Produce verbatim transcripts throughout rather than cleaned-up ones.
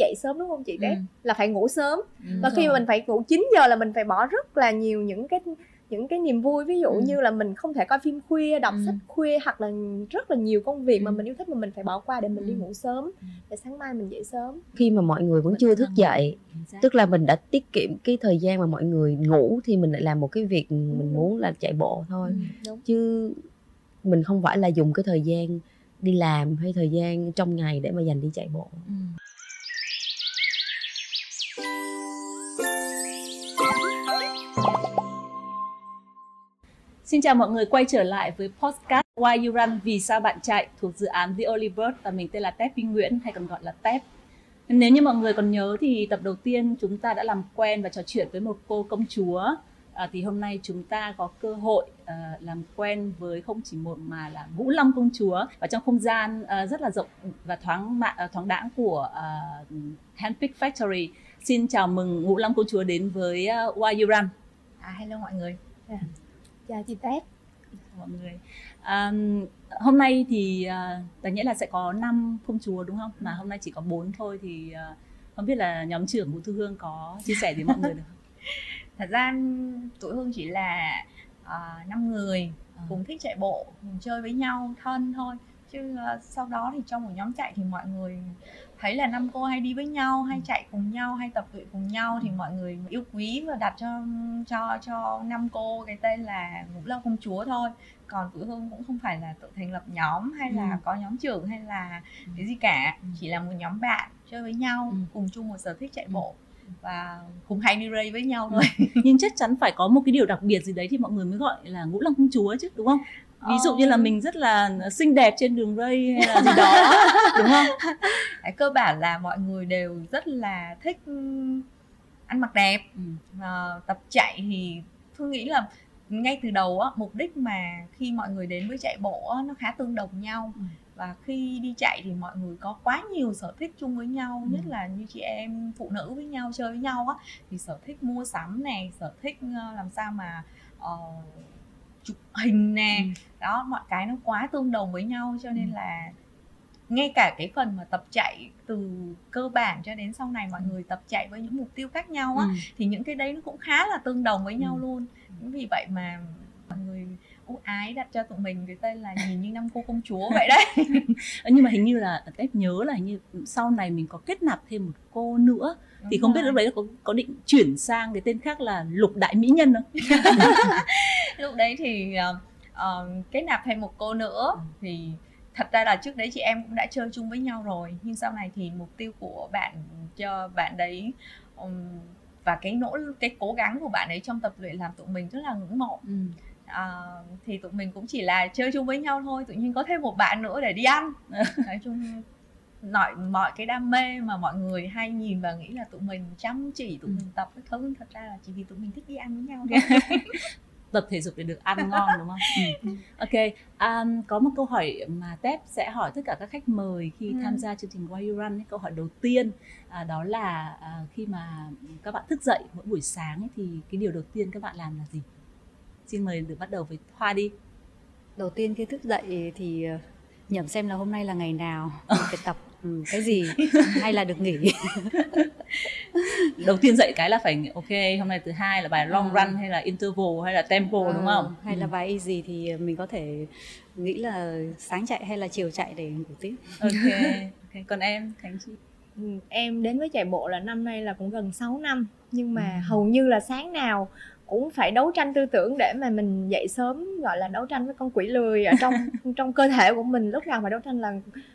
dậy sớm đúng không chị Tép? Ừ. Là phải ngủ sớm. Ừ. Và khi mà mình phải ngủ chín giờ là mình phải bỏ rất là nhiều những cái những cái niềm vui, ví dụ ừ. như là mình không thể coi phim khuya, đọc ừ. sách khuya, hoặc là rất là nhiều công việc ừ. mà mình yêu thích mà mình phải bỏ qua để mình đi ngủ sớm để sáng mai mình dậy sớm. Khi mà mọi người vẫn mình chưa thức dậy, tức là mình đã tiết kiệm cái thời gian mà mọi người ngủ thì mình lại làm một cái việc ừ. mình muốn là chạy bộ thôi. Ừ. Chứ mình không phải là dùng cái thời gian đi làm hay thời gian trong ngày để mà dành đi chạy bộ. Ừ. Xin chào mọi người, quay trở lại với podcast Why You Run, Vì Sao Bạn Chạy, thuộc dự án The Early Birds, và mình tên là Tép Minh Nguyễn, hay còn gọi là Tép. Nếu như mọi người còn nhớ thì tập đầu tiên chúng ta đã làm quen và trò chuyện với một cô công chúa. À, thì hôm nay chúng ta có cơ hội à, làm quen với không chỉ một mà là Ngũ Long Công Chúa, và trong không gian à, rất là rộng và thoáng mạ, thoáng đãng của à, Handpick Factory. Xin chào mừng Ngũ Long Công Chúa đến với uh, Why You Run. À, hello mọi người. Yeah. Chào chị Tép, mọi người. À, hôm nay thì đáng nhẽ là sẽ có năm công chúa đúng không? Mà hôm nay chỉ có bốn thôi, thì không biết là nhóm trưởng của Thư Hương có chia sẻ với mọi người được không? Thật ra tụi Hương chỉ là năm uh, người cùng à. thích chạy bộ, cùng chơi với nhau thân thôi. Chứ uh, sau đó thì trong một nhóm chạy thì mọi người thấy là năm cô hay đi với nhau, hay chạy cùng nhau, hay tập luyện cùng nhau, thì mọi người yêu quý và đặt cho cho cho năm cô cái tên là Ngũ Long Công Chúa thôi. Còn tụi Hương cũng không phải là tự thành lập nhóm hay là ừ. có nhóm trưởng hay là cái gì cả, ừ. chỉ là một nhóm bạn chơi với nhau, ừ. cùng chung một sở thích chạy bộ và cùng hay đi race với nhau thôi. Nhưng chắc chắn phải có một cái điều đặc biệt gì đấy thì mọi người mới gọi là Ngũ Long Công Chúa chứ, đúng không? Ví dụ như là mình rất là xinh đẹp trên đường ray hay là gì đó, đúng không? Cơ bản là mọi người đều rất là thích ăn mặc đẹp, ừ. à, tập chạy thì tôi nghĩ là ngay từ đầu á, mục đích mà khi mọi người đến với chạy bộ á, nó khá tương đồng nhau. Ừ. Và khi đi chạy thì mọi người có quá nhiều sở thích chung với nhau, ừ. nhất là như chị em phụ nữ với nhau, chơi với nhau á, thì sở thích mua sắm này, sở thích làm sao mà... Uh, chụp hình nè, ừ. đó, mọi cái nó quá tương đồng với nhau, cho nên là ngay cả cái phần mà tập chạy từ cơ bản cho đến sau này mọi người tập chạy với những mục tiêu khác nhau á, ừ. thì những cái đấy nó cũng khá là tương đồng với nhau ừ. luôn. Vì vậy mà mọi người ưu ái đặt cho tụi mình cái tên là nhìn như năm cô công chúa vậy đấy. Nhưng mà hình như là Tép nhớ là hình như sau này mình có kết nạp thêm một cô nữa. Đúng thì không rồi. Biết lúc đấy có có định chuyển sang cái tên khác là Lục Đại Mỹ Nhân không? Lúc đấy thì uh, kết nạp thêm một cô nữa, ừ. thì thật ra là trước đấy chị em cũng đã chơi chung với nhau rồi, nhưng sau này thì mục tiêu của bạn cho bạn đấy um, và cái nỗ cái cố gắng của bạn ấy trong tập luyện làm tụi mình rất là ngưỡng mộ. Ừ. Uh, thì tụi mình cũng chỉ là chơi chung với nhau thôi, tự nhiên có thêm một bạn nữa để đi ăn. Nói chung Nói, mọi cái đam mê mà mọi người hay nhìn và nghĩ là tụi mình chăm chỉ, tụi ừ. mình tập cái thứ, thật ra là chỉ vì tụi mình thích đi ăn với nhau thôi. Tập thể dục để được ăn ngon, đúng không? Ừ. Ok, um, có một câu hỏi mà Tép sẽ hỏi tất cả các khách mời khi ừ. tham gia chương trình Why You Run ấy. Câu hỏi đầu tiên à, đó là à, khi mà các bạn thức dậy mỗi buổi sáng ấy, thì cái điều đầu tiên các bạn làm là gì? Xin mời được bắt đầu với Hoa đi. Đầu tiên khi thức dậy thì nhẩm xem là hôm nay là ngày nào, mình phải tập Ừ, cái gì hay là được nghỉ. Đầu tiên dậy cái là phải ok, hôm nay thứ hai là bài long à. run hay là interval hay là tempo, à, đúng không? Hay ừ. là bài easy thì mình có thể nghĩ là sáng chạy hay là chiều chạy để ngủ tiếp. Okay. Ok, còn em Khánh chị? Em đến với chạy bộ là năm nay là cũng gần sáu năm, nhưng mà ừ. hầu như là sáng nào cũng phải đấu tranh tư tưởng để mà mình dậy sớm, gọi là đấu tranh với con quỷ lười ở trong trong cơ thể của mình, lúc nào mà đấu tranh là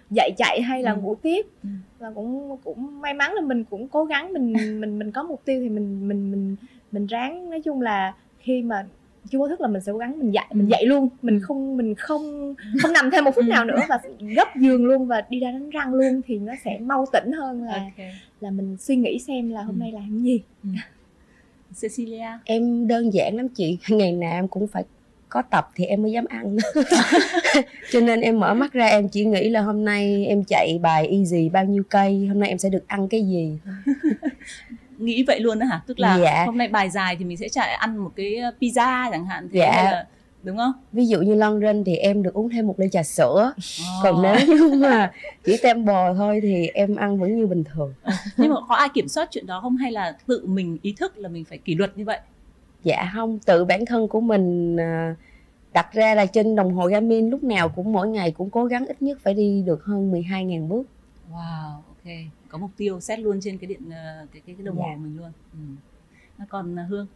dậy chạy hay là ừ. ngủ tiếp. ừ. Và cũng cũng may mắn là mình cũng cố gắng, mình mình mình có mục tiêu thì mình mình mình mình ráng. Nói chung là khi mà chưa có thức là mình sẽ cố gắng mình dậy, mình dậy luôn, mình không mình không không nằm thêm một phút nào nữa và gấp giường luôn và đi ra đánh răng luôn, thì nó sẽ mau tỉnh hơn là okay. là mình suy nghĩ xem là hôm nay làm cái gì. ừ. Cecilia? Em đơn giản lắm chị, ngày nào em cũng phải có tập thì em mới dám ăn. Cho nên em mở mắt ra em chỉ nghĩ là hôm nay em chạy bài easy bao nhiêu cây, hôm nay em sẽ được ăn cái gì. Nghĩ vậy luôn đó hả? Tức là dạ. hôm nay bài dài thì mình sẽ chạy ăn một cái pizza chẳng hạn. Thế dạ. là đúng không? Ví dụ như London thì em được uống thêm một ly trà sữa. À. Còn nếu như mà chỉ tem bò thôi thì em ăn vẫn như bình thường. Nhưng mà có ai kiểm soát chuyện đó không, hay là tự mình ý thức là mình phải kỷ luật như vậy? Dạ không, tự bản thân của mình đặt ra là trên đồng hồ Garmin lúc nào cũng mỗi ngày cũng cố gắng ít nhất phải đi được hơn mười hai nghìn bước. Wow, ok. Có mục tiêu set luôn trên cái điện cái cái, cái đồng dạ. hồ mình luôn. Ừ. Còn Hương?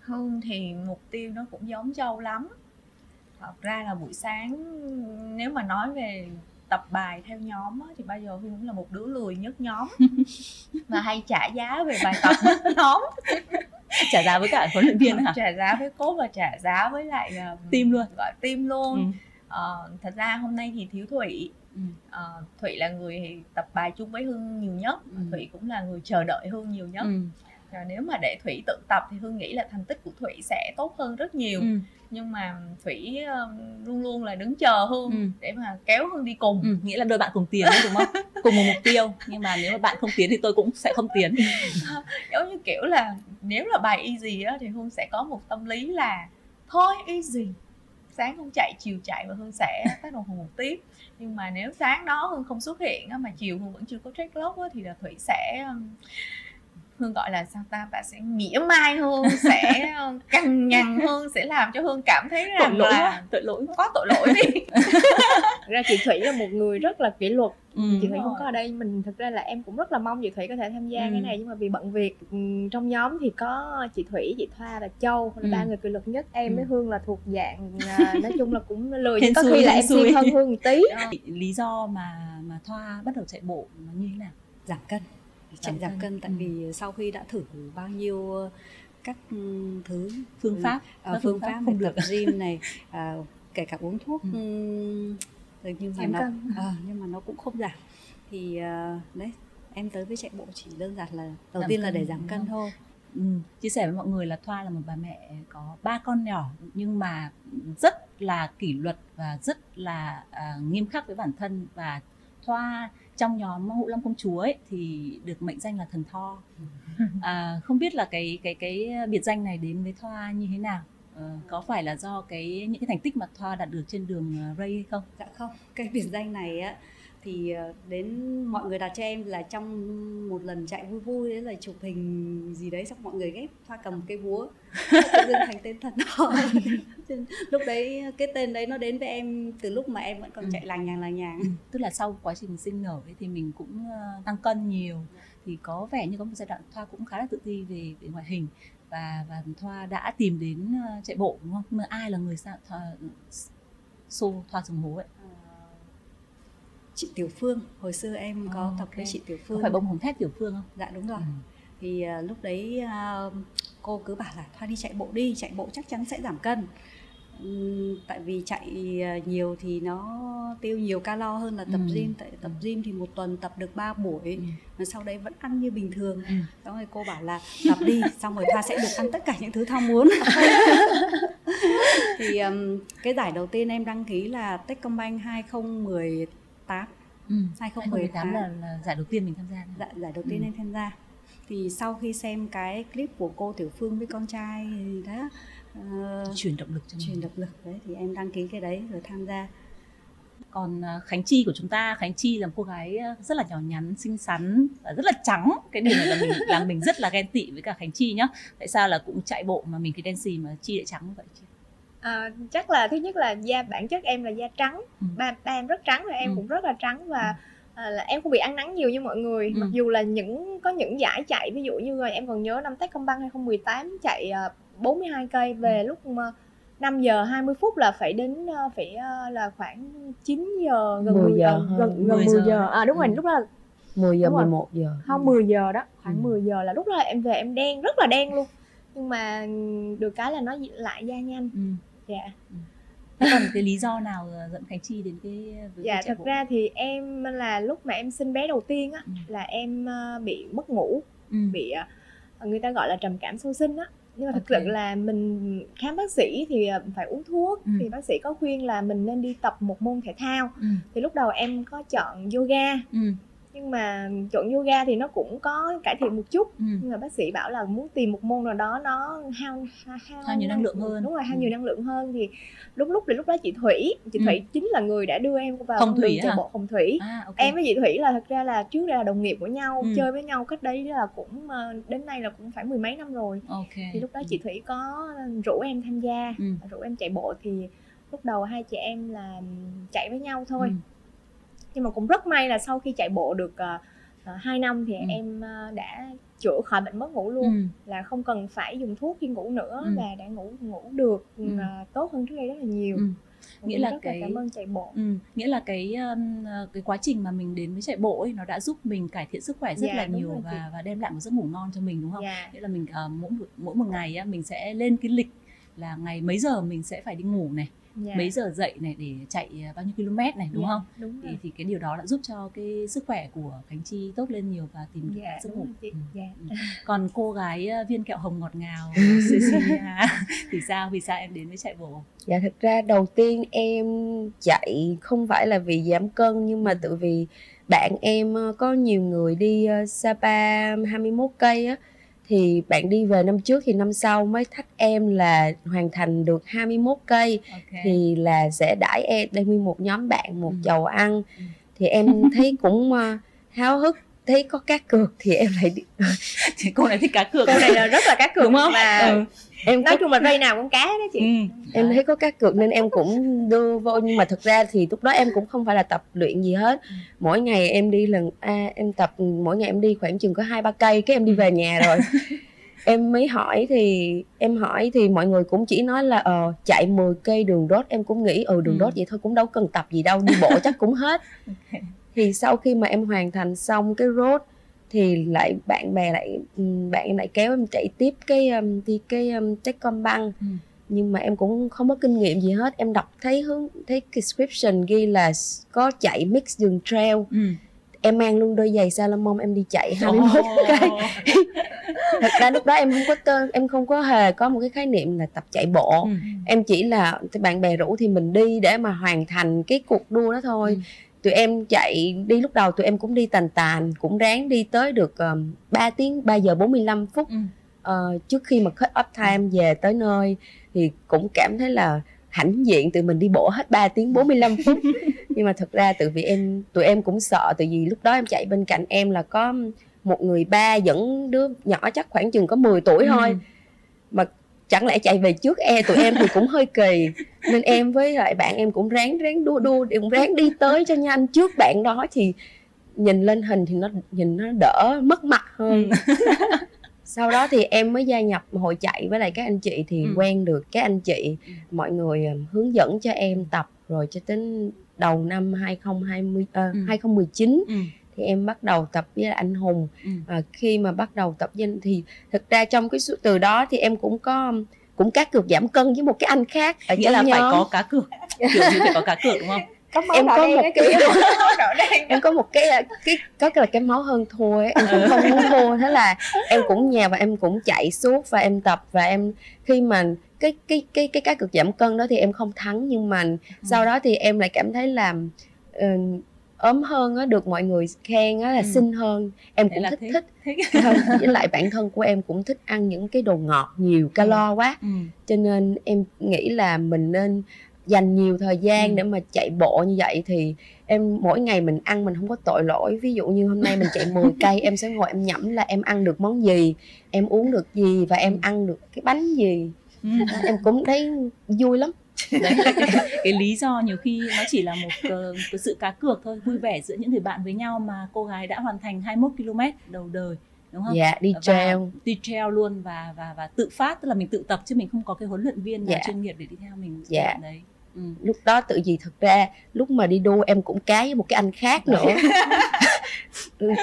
Hương thì mục tiêu nó cũng giống Châu lắm. Thật ra là buổi sáng nếu mà nói về tập bài theo nhóm á, thì bao giờ Hương cũng là một đứa lười nhất nhóm mà hay trả giá về bài tập nhất nhóm. Trả giá với cả huấn luyện viên hả? Trả giá với coach và trả giá với lại team luôn, gọi team luôn. Ừ. Ờ, thật ra hôm nay thì thiếu Thủy. Ừ. Ờ, Thủy là người tập bài chung với Hương nhiều nhất. Ừ. Thủy cũng là người chờ đợi Hương nhiều nhất. Ừ. Rồi nếu mà để Thủy tự tập thì Hương nghĩ là thành tích của Thủy sẽ tốt hơn rất nhiều. Ừ. Nhưng mà Thủy luôn luôn là đứng chờ Hương ừ. để mà kéo Hương đi cùng. Ừ. Nghĩa là đôi bạn cùng tiến đấy, đúng không? Cùng một mục tiêu. Nhưng mà nếu mà bạn không tiến thì tôi cũng sẽ không tiến. Giống như kiểu là nếu là bài easy á, thì Hương sẽ có một tâm lý là thôi easy, sáng không chạy, chiều chạy và Hương sẽ tác đồng hồ một tiếp. Nhưng mà nếu sáng đó Hương không xuất hiện á, mà chiều Hương vẫn chưa có check log á, thì là Thủy sẽ... Hương gọi là sao ta, bạn sẽ mỉa mai Hương, sẽ cằn nhằn Hương, sẽ làm cho Hương cảm thấy rằng tội lỗi là quá. tội lỗi quá tội lỗi đi. Ra chị Thủy là một người rất là kỷ luật. Ừ, chị Thủy không có ở đây, mình thực ra là em cũng rất là mong chị Thủy có thể tham gia ừ. cái này, nhưng mà vì bận việc trong nhóm thì có chị Thủy, chị Thoa và Châu là ba ừ. người kỷ luật nhất. Em ừ. với Hương là thuộc dạng nói chung là cũng lười, nhưng có khi là em siêng hơn Hương một tí. Lý do mà mà Thoa bắt đầu chạy bộ nó như thế nào? Giảm cân. Chạy giảm cân tại ừ. vì sau khi đã thử bao nhiêu các thứ phương pháp ừ. à, phương pháp không được gym này à, kể cả uống thuốc ừ. nhưng mà nó à, nhưng mà nó cũng không giảm thì à, đấy em tới với chạy bộ chỉ đơn giản là đầu giảm tiên là để giảm cân không? thôi. Ừ. Chia sẻ với mọi người là Thoa là một bà mẹ có ba con nhỏ nhưng mà rất là kỷ luật và rất là à, nghiêm khắc với bản thân. Và Thoa trong nhóm Ngũ Long Công Chúa ấy, thì được mệnh danh là thần Tho. À, không biết là cái cái cái biệt danh này đến với Thoa như thế nào? À, có phải là do cái những cái thành tích mà Thoa đạt được trên đường race hay không? Dạ không, cái biệt danh này á thì đến mọi người đặt cho em là trong một lần chạy vui vui đấy, là chụp hình gì đấy xong mọi người ghép Thoa cầm cây búa tự dưng thành tên thần Tho. Lúc đấy cái tên đấy nó đến với em từ lúc mà em vẫn còn ừ. chạy làng nhàng làng nhàng. Ừ. Tức là sau quá trình sinh nở ấy, thì mình cũng tăng cân nhiều, thì có vẻ như có một giai đoạn Thoa cũng khá là tự ti về, về ngoại hình và và Thoa đã tìm đến chạy bộ, đúng không? Mà ai là người sao Thoa xô Thoa xuống hố ấy? Chị Tiểu Phương, hồi xưa em có oh, tập okay. với chị Tiểu Phương. Có phải bông hồng thép Tiểu Phương không? Dạ đúng rồi. Ừ. Thì uh, lúc đấy uh, cô cứ bảo là Thoa đi chạy bộ đi, chạy bộ chắc chắn sẽ giảm cân. Uhm, tại vì chạy uh, nhiều thì nó tiêu nhiều calo hơn là tập ừ. gym. Tại tập ừ. gym thì một tuần tập được ba buổi, ừ. sau đấy vẫn ăn như bình thường. Ừ. Xong rồi cô bảo là tập đi, xong rồi Thoa sẽ được ăn tất cả những thứ Thoa muốn. Thì um, cái giải đầu tiên em đăng ký là Techcombank hai không một tám. Ừ, hai không một tám là, là giải đầu tiên mình tham gia. Dạ, giải đầu tiên ừ. em tham gia. Thì sau khi xem cái clip của cô Tiểu Phương với con trai thì đó uh, truyền động lực cho truyền mình. động lực đấy thì em đăng ký cái đấy rồi tham gia. Còn Khánh Chi của chúng ta, Khánh Chi là một cô gái rất là nhỏ nhắn, xinh xắn và rất là trắng. Cái điều này là mình làm mình rất là ghen tị với cả Khánh Chi nhá. Tại sao là cũng chạy bộ mà mình cái đen xì mà Chi lại trắng như vậy chứ? À, chắc là thứ nhất là da bản chất em là da trắng, ừ. ba, ba em rất trắng và em ừ. cũng rất là trắng và ừ. à, là em không bị ăn nắng nhiều như mọi người. ừ. Mặc dù là những có những giải chạy, ví dụ như em còn nhớ năm Techcombank hai không một tám chạy bốn mươi hai cây về ừ. lúc năm giờ hai mươi phút là phải đến phải là khoảng chín giờ gần mười giờ, gần gần mười giờ. À đúng rồi, ừ. lúc đó mười giờ mười một giờ. Không, mười giờ đó, khoảng ừ. mười giờ là lúc đó em về em đen, rất là đen luôn. Nhưng mà được cái là nó lại da nhanh. Ừ. Dạ. Ừ. Thế còn cái lý do nào dẫn Khánh Chi đến cái... Với dạ, cái thật bộ? ra thì em là lúc mà em sinh bé đầu tiên á, ừ. là em bị mất ngủ, ừ. bị người ta gọi là trầm cảm sau sinh á. Nhưng mà okay. thực sự là mình khám bác sĩ thì phải uống thuốc, ừ. thì bác sĩ có khuyên là mình nên đi tập một môn thể thao. Ừ. Thì lúc đầu em có chọn yoga, ừ. Nhưng mà chọn yoga thì nó cũng có cải thiện một chút, ừ. nhưng mà bác sĩ bảo là muốn tìm một môn nào đó nó hao hao, hao, hao nhiều năng lượng hơn. Đúng rồi, hao ừ. nhiều năng lượng hơn. Thì đúng lúc thì lúc đó chị Thủy, chị ừ. Thủy chính là người đã đưa em vào con đường chạy bộ Hồng Thủy. À, okay. Em với chị Thủy là thật ra là trước đây là đồng nghiệp của nhau, ừ. chơi với nhau cách đây là cũng đến nay là cũng phải mười mấy năm rồi. Okay. Thì lúc đó chị Thủy có rủ em tham gia, ừ. rủ em chạy bộ thì lúc đầu hai chị em là chạy với nhau thôi. Ừ. Nhưng mà cũng rất may là sau khi chạy bộ được uh, hai năm thì ừ. em uh, đã chữa khỏi bệnh mất ngủ luôn. Ừ. Là không cần phải dùng thuốc khi ngủ nữa, ừ. và đã ngủ ngủ được ừ. uh, tốt hơn trước đây rất là nhiều. Ừ. Nghĩa là cái cảm ơn chạy bộ. Ừ. Nghĩa là cái uh, cái quá trình mà mình đến với chạy bộ ấy, nó đã giúp mình cải thiện sức khỏe rất yeah, là nhiều rồi, và, và đem lại một giấc ngủ ngon cho mình, đúng không? Yeah. Nghĩa là mình uh, mỗi, mỗi một ngày uh, mình sẽ lên cái lịch là ngày mấy giờ mình sẽ phải đi ngủ này. Yeah. Mấy giờ dậy này để chạy bao nhiêu km này, đúng yeah, không? Đúng thì, thì cái điều đó đã giúp cho cái sức khỏe của Khánh Chi tốt lên nhiều và tìm được yeah, giấc ngủ. Ừ. Yeah. Ừ. Còn cô gái viên kẹo hồng ngọt ngào thì sao? Vì sao em đến với chạy bộ? Dạ thực ra đầu tiên em chạy không phải là vì giảm cân, nhưng mà tự vì bạn em có nhiều người đi Sapa hai mươi mốt cây á, thì bạn đi về năm trước thì năm sau mới thách em là hoàn thành được hai mươi mốt cây, okay. thì là sẽ đãi em đây nguyên một nhóm bạn một ừ. chầu ăn. Ừ. Thì em thấy cũng háo hức, thấy có cá cược thì em lại đi. Thì cô này thích cá cược, cô này là rất là cá cược, đúng không? Và ừ. em nói có... chung là vây nào cũng cá đó chị. Ừ. Em thấy có cá cược nên em cũng đưa vô, nhưng mà thực ra thì lúc đó em cũng không phải là tập luyện gì hết. Mỗi ngày em đi lần à, em tập mỗi ngày em đi khoảng chừng có hai ba cây, cái em đi về nhà rồi. Em mới hỏi thì em hỏi thì mọi người cũng chỉ nói là ờ chạy mười cây đường đốt, em cũng nghĩ ừ đường ừ. đốt vậy thôi cũng đâu cần tập gì đâu, đi bộ chắc cũng hết. Okay. Thì sau khi mà em hoàn thành xong cái road thì lại bạn bè lại bạn lại kéo em chạy tiếp cái đi cái Techcombank. Ừ. Nhưng mà em cũng không có kinh nghiệm gì hết. Em đọc thấy hướng thấy description ghi là có chạy mix đường trail. Ừ. Em mang luôn đôi giày Salomon em đi chạy hai mươi mốt cây. Thật ra lúc đó em không có tên, em không có hề có một cái khái niệm là tập chạy bộ. Ừ. Em chỉ là bạn bè rủ thì mình đi để mà hoàn thành cái cuộc đua đó thôi. Ừ. Tụi em chạy đi lúc đầu tụi em cũng đi tàn tàn, cũng ráng đi tới được um, ba tiếng, ba giờ bốn mươi lăm phút ừ. uh, trước khi mà cut off time về tới nơi thì cũng cảm thấy là hãnh diện tụi mình đi bộ hết ba tiếng bốn mươi lăm phút. Nhưng mà thật ra tự vì em tụi em cũng sợ, tại vì lúc đó em chạy bên cạnh em là có một người ba dẫn đứa nhỏ chắc khoảng chừng có mười tuổi thôi. Ừ. Mà chẳng lẽ chạy về trước e tụi em thì cũng hơi kỳ, nên em với lại bạn em cũng ráng ráng đua đua cũng ráng đi tới cho nhanh trước bạn đó, thì nhìn lên hình thì nó nhìn nó đỡ mất mặt hơn. Ừ. Sau đó thì em mới gia nhập hội chạy với lại các anh chị thì ừ. quen được các anh chị, mọi người hướng dẫn cho em tập, rồi cho đến đầu năm hai nghìn không trăm hai mươi, uh, ừ. hai nghìn không trăm mười chín ừ. thì em bắt đầu tập với anh Hùng. Ừ. À, khi mà bắt đầu tập với anh thì thực ra trong cái từ đó thì em cũng có cũng cá cược giảm cân với một cái anh khác ở nghĩa là nhóm. Phải có cá cược, kiểu như phải có cá cược đúng không? Có em có một cái em có một cái cái có cái là cái máu hơn thua ấy. Em cũng ừ. không muốn thua, thế là em cũng nhà và em cũng chạy suốt và em tập, và em khi mà cái cái cái cái cá cược giảm cân đó thì em không thắng, nhưng mà ừ. sau đó thì em lại cảm thấy là uh, ốm hơn á, được mọi người khen á là ừ. xinh hơn. Em cũng thích, thích thích với lại bản thân của em cũng thích ăn những cái đồ ngọt nhiều calo ừ. quá, ừ. cho nên em nghĩ là mình nên dành nhiều thời gian ừ. để mà chạy bộ như vậy. Thì em mỗi ngày mình ăn mình không có tội lỗi, ví dụ như hôm nay mình chạy mười cây em sẽ ngồi em nhẩm là em ăn được món gì, em uống được gì và em ừ. ăn được cái bánh gì. Ừ. Em cũng thấy vui lắm. Đấy là cái, cái lý do nhiều khi nó chỉ là một uh, cái sự cá cược thôi, vui vẻ giữa những người bạn với nhau mà cô gái đã hoàn thành hai mươi mốt ki lô mét đầu đời, đúng không? Dạ, yeah, đi trail, đi trail luôn và và và tự phát, tức là mình tự tập chứ mình không có cái huấn luyện viên nào yeah. chuyên nghiệp để đi theo mình. Dạ. Yeah. Đấy. Ừ. Lúc đó tự gì thật ra lúc mà đi đua em cũng cá với một cái anh khác nữa.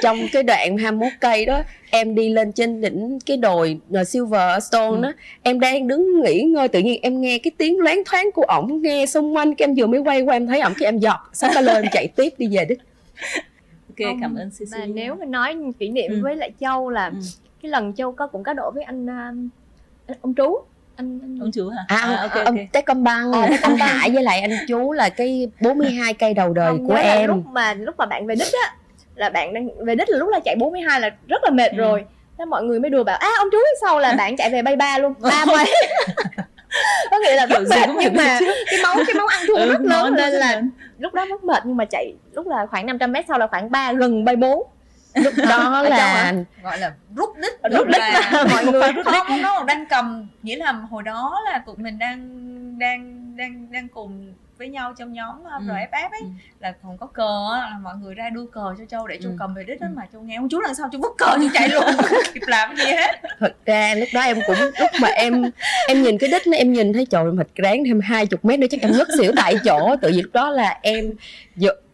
Trong cái đoạn hai mươi mốt cây đó em đi lên trên đỉnh cái đồi Silver Stone ừ. đó, em đang đứng nghỉ ngơi tự nhiên em nghe cái tiếng loáng thoáng của ổng nghe xung quanh, cái em vừa mới quay qua em thấy ổng, cái em giọt sáng ta lên em chạy tiếp đi về đích. Ok không, cảm ơn Cici. Mà nếu mà nói kỷ niệm ừ. với lại Châu là ừ. cái lần Châu có cũng cá độ với anh, anh ông Trú Anh... ông chú hả? À, à, okay, ông okay. Techcombank, à, ông Hải với lại anh chú là cái bốn mươi hai cây đầu đời không, của em. Lúc mà lúc mà bạn về đích á là bạn đang về đích là lúc là chạy bốn mươi hai là rất là mệt ừ. rồi. Thế mọi người mới đùa bảo, à ông chú sau là bạn chạy về bay ba luôn, ba mấy. Có nghĩa là rất mệt nhưng mà cái máu cái máu ăn thua ừ, rất lớn nên là mình. Lúc đó rất mệt nhưng mà chạy lúc là khoảng năm trăm mét sau là khoảng ba gần bay bốn. Lúc đó là gọi là rút đích, rút đích là mọi người rút đích. Không, nó đang cầm, nghĩa là hồi đó là tụi mình đang đang đang đang cùng với nhau trong nhóm rờ ép ép ấy ừ. là còn có cờ là mọi người ra đưa cờ cho Châu để Châu ừ. cầm về đích đó, mà Châu nghe ông chú đằng sau Châu vứt cờ Châu chạy luôn, không kịp làm gì hết. Thật ra lúc đó em cũng lúc mà em em nhìn cái đích nó em nhìn thấy trời ơi, mình ráng thêm hai mươi mét nữa chắc em ngất xỉu tại chỗ. Tự nhiên đó là em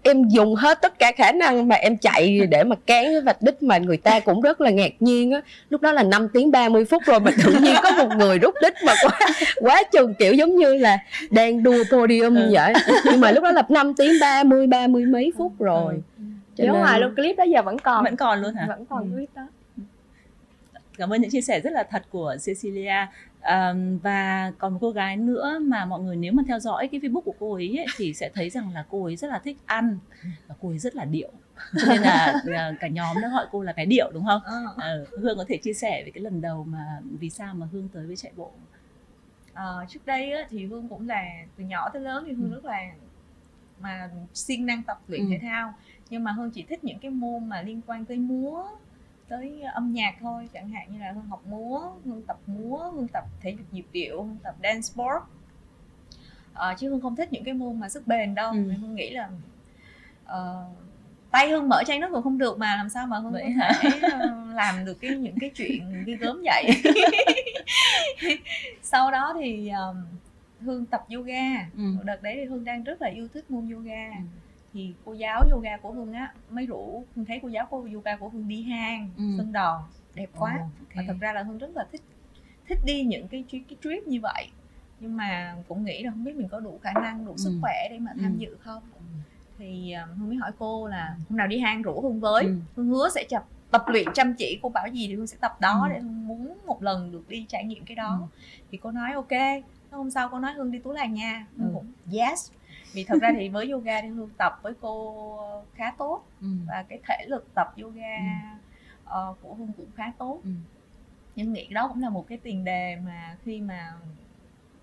em dùng hết tất cả khả năng mà em chạy để mà cán cái vạch đích mà người ta cũng rất là ngạc nhiên á. Lúc đó là năm tiếng ba mươi phút rồi mà tự nhiên có một người rút đích mà quá quá chừng, kiểu giống như là đang đua podium ừ. vậy. Nhưng mà lúc đó là năm tiếng ba mươi, ba mươi mấy phút rồi. Chứ ừ. ngoài luôn clip đó giờ vẫn còn. Vẫn còn luôn hả? Vẫn còn ừ. clip đó. Cảm ơn những chia sẻ rất là thật của Cecilia. Um, và còn một cô gái nữa mà mọi người nếu mà theo dõi cái Facebook của cô ấy, ấy thì sẽ thấy rằng là cô ấy rất là thích ăn và cô ấy rất là điệu, cho nên là cả nhóm đã gọi cô là cái điệu, đúng không? Ừ. Hương có thể chia sẻ về cái lần đầu mà vì sao mà Hương tới với chạy bộ? À, trước đây ấy, thì Hương cũng là từ nhỏ tới lớn thì Hương ừ. rất là mà siêng năng tập luyện ừ. thể thao, nhưng mà Hương chỉ thích những cái môn mà liên quan tới múa, tới âm nhạc thôi, chẳng hạn như là Hương học múa, Hương tập múa, Hương tập thể dục nhịp điệu, Hương tập dance sport. À, chứ Hương không thích những cái môn mà sức bền đâu. ừ. Hương nghĩ là uh, tay Hương mở chai nước còn không được mà làm sao mà Hương vậy có thể làm được cái, những cái chuyện ghê gớm vậy. Sau đó thì um, Hương tập yoga. ừ. Đợt đấy thì Hương đang rất là yêu thích môn yoga. ừ. Thì cô giáo yoga của Hương á mới rủ, Hương thấy cô giáo của yoga của Hương đi hang ừ. Sơn Đòn đẹp quá. Và oh, okay. Thật ra là Hương rất là thích thích đi những cái, cái trip như vậy, nhưng mà cũng nghĩ là không biết mình có đủ khả năng, đủ sức ừ. khỏe để mà tham ừ. dự không. ừ. Thì Hương mới hỏi cô là hôm nào đi hang rủ Hương với. ừ. Hương hứa sẽ tập, tập luyện chăm chỉ, cô bảo gì thì Hương sẽ tập đó. ừ. Để Hương muốn một lần được đi trải nghiệm cái đó. ừ. Thì cô nói ok. Hôm sau cô nói Hương đi Tú Làn nha. Hương ừ. cũng yes. Vì thật ra thì với yoga thì Hương tập với cô khá tốt. ừ. Và cái thể lực tập yoga ừ. uh, của Hương cũng khá tốt. ừ. Nhưng nghĩ đó cũng là một cái tiền đề mà khi mà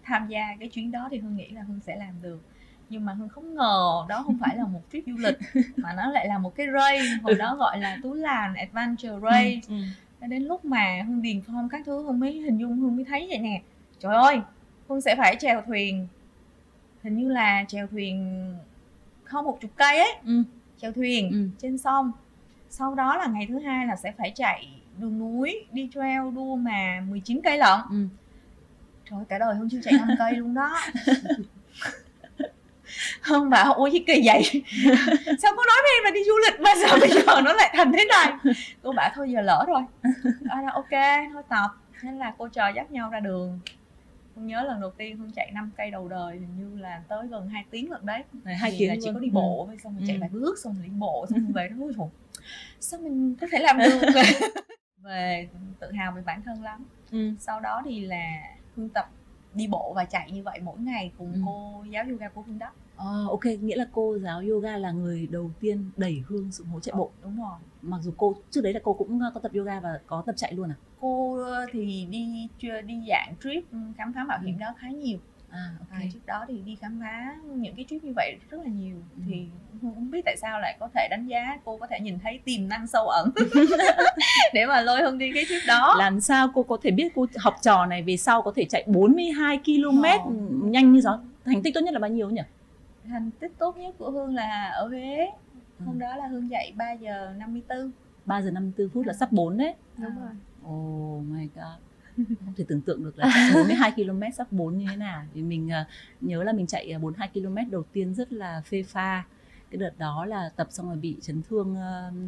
tham gia cái chuyến đó thì Hương nghĩ là Hương sẽ làm được. Nhưng mà Hương không ngờ đó không phải là một trip du lịch mà nó lại là một cái race. Hồi đó gọi là Tú Làn Adventure Race. ừ. Ừ. Đến lúc mà Hương điền form các thứ Hương mới hình dung, Hương mới thấy vậy nè. Trời ơi, Hương sẽ phải chèo thuyền, hình như là chèo thuyền không một chục cây ấy, ừ. chèo thuyền ừ. trên sông. Sau đó là ngày thứ hai là sẽ phải chạy đường núi, đi trail đua mà mười chín cây lận. ừ. Trời ơi, cả đời Hương chưa chạy năm cây luôn đó. Hương bảo ôi cái kỳ vậy. Sao cô nói với em là đi du lịch mà sao bây giờ nó lại thành thế này. Cô bảo thôi giờ lỡ rồi. À, ok thôi tập. Nên là cô trò dắt nhau ra đường. Hương nhớ lần đầu tiên Hương chạy năm cây đầu đời hình như là tới gần hai tiếng lận đấy. Hai tiếng là chỉ có đi bộ thôi, xong rồi ừ. chạy vài bước, xong rồi đi bộ, xong rồi về đó. Ôi trời, sao mình có thể làm được. Về tự hào về bản thân lắm. ừ. Sau đó thì là Hương tập đi bộ và chạy như vậy mỗi ngày cùng ừ. cô giáo yoga của Hương đó. À, ok, nghĩa là cô giáo yoga là người đầu tiên đẩy Hương xuống hố chạy bộ. Ờ, đúng rồi. Mặc dù cô trước đấy là cô cũng có tập yoga và có tập chạy luôn à? Cô thì đi chưa đi dạng trip khám phá mạo hiểm ừ. đó khá nhiều. À, okay. À, trước đó thì đi khám phá những cái trip như vậy rất là nhiều. ừ. Thì Hương không biết tại sao lại có thể đánh giá, cô có thể nhìn thấy tiềm năng sâu ẩn để mà lôi Hương đi cái trip đó. Làm sao cô có thể biết cô học trò này về sau có thể chạy bốn mươi hai ki lô mét ờ. nhanh như gió. Thành tích tốt nhất là bao nhiêu nhỉ? Thành tích tốt nhất của Hương là ở Huế. Hôm ừ. đó là Hương dậy ba giờ năm mươi tư. ba giờ năm mươi tư phút là sắp bốn đấy. Đúng rồi. Oh my god. Không thể tưởng tượng được là bốn mươi hai ki lô mét sắp bốn như thế nào. Vì mình nhớ là mình chạy bốn mươi hai ki lô mét đầu tiên rất là phê pha. Cái đợt đó là tập xong rồi bị chấn thương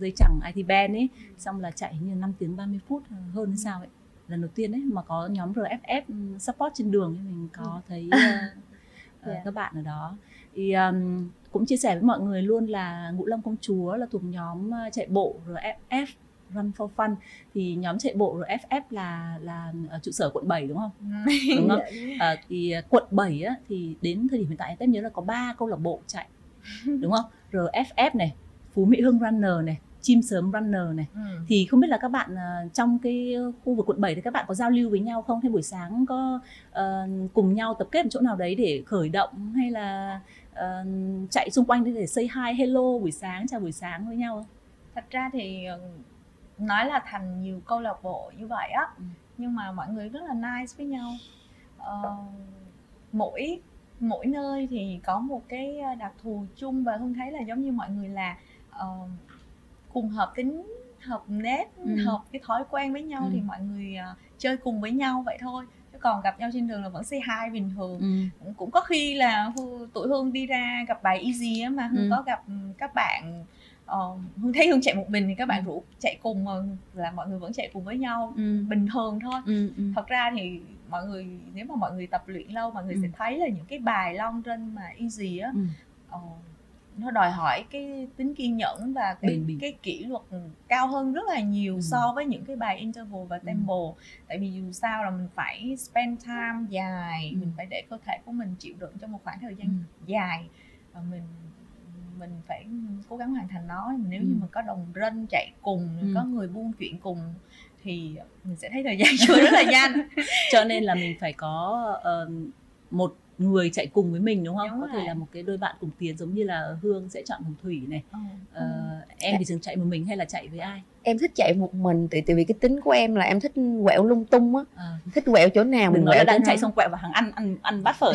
dây chằng i tê band ấy. Xong là chạy như năm tiếng ba mươi phút hơn hay sao ấy. Lần đầu tiên ấy mà có nhóm rờ ép ép support trên đường thì mình có thấy yeah. các bạn ở đó. Thì um, cũng chia sẻ với mọi người luôn là Ngũ Long Công Chúa là thuộc nhóm chạy bộ rờ ép ép Run for Fun. Thì nhóm chạy bộ rờ ép ép là là trụ sở quận bảy đúng không? Đúng không? À, thì quận bảy á, thì đến thời điểm hiện tại em nhớ là có ba câu lạc bộ chạy đúng không? rờ ép ép này, Phú Mỹ Hưng Runner này, Chim Sớm Runner này. Ừ. Thì không biết là các bạn uh, trong cái khu vực quận bảy thì các bạn có giao lưu với nhau không? Hay buổi sáng có uh, cùng nhau tập kết một chỗ nào đấy để khởi động, hay là uh, chạy xung quanh để say hi, hello buổi sáng, chào buổi sáng với nhau? Thật ra thì nói là thành nhiều câu lạc bộ như vậy á, ừ. nhưng mà mọi người rất là nice với nhau. Uh, mỗi mỗi nơi thì có một cái đặc thù chung, và Hương thấy là giống như mọi người là uh, cùng hợp tính, hợp nét, ừ. hợp cái thói quen với nhau, ừ. thì mọi người uh, chơi cùng với nhau vậy thôi. Chứ còn gặp nhau trên đường là vẫn say hi bình thường. Ừ. Cũng có khi là tụi Hương đi ra gặp bài easy á, mà Hương ừ. có gặp các bạn, uh, Hương thấy Hương chạy một mình thì các bạn ừ. rủ chạy cùng, mà là mọi người vẫn chạy cùng với nhau, ừ. bình thường thôi. Ừ. Ừ. Thật ra thì mọi người, nếu mà mọi người tập luyện lâu, mọi người ừ. sẽ thấy là những cái bài long run mà easy á, ừ. uh, nó đòi hỏi cái tính kiên nhẫn và cái, cái kỷ luật cao hơn rất là nhiều ừ. so với những cái bài interval và tempo. Ừ. Tại vì dù sao là mình phải spend time dài, ừ. mình phải để cơ thể của mình chịu đựng trong một khoảng thời gian ừ. dài, và mình mình phải cố gắng hoàn thành nó. Nếu ừ. như mà có đồng run chạy cùng, ừ. có người buôn chuyện cùng, thì mình sẽ thấy thời gian trôi rất là nhanh. Cho nên là mình phải có uh, một người chạy cùng với mình, đúng không? Đúng, có thể là một cái đôi bạn cùng tiến, giống như là Hương sẽ chọn Hồng Thủy này. Ừ. Uh, em thì thường chạy một mình hay là chạy với ai? Em thích chạy một mình, tại vì cái tính của em là em thích quẹo lung tung á, à. thích quẹo chỗ nào mình, mình quẹo. Đang chạy xong quẹo vào hàng ăn ăn ăn bát phở.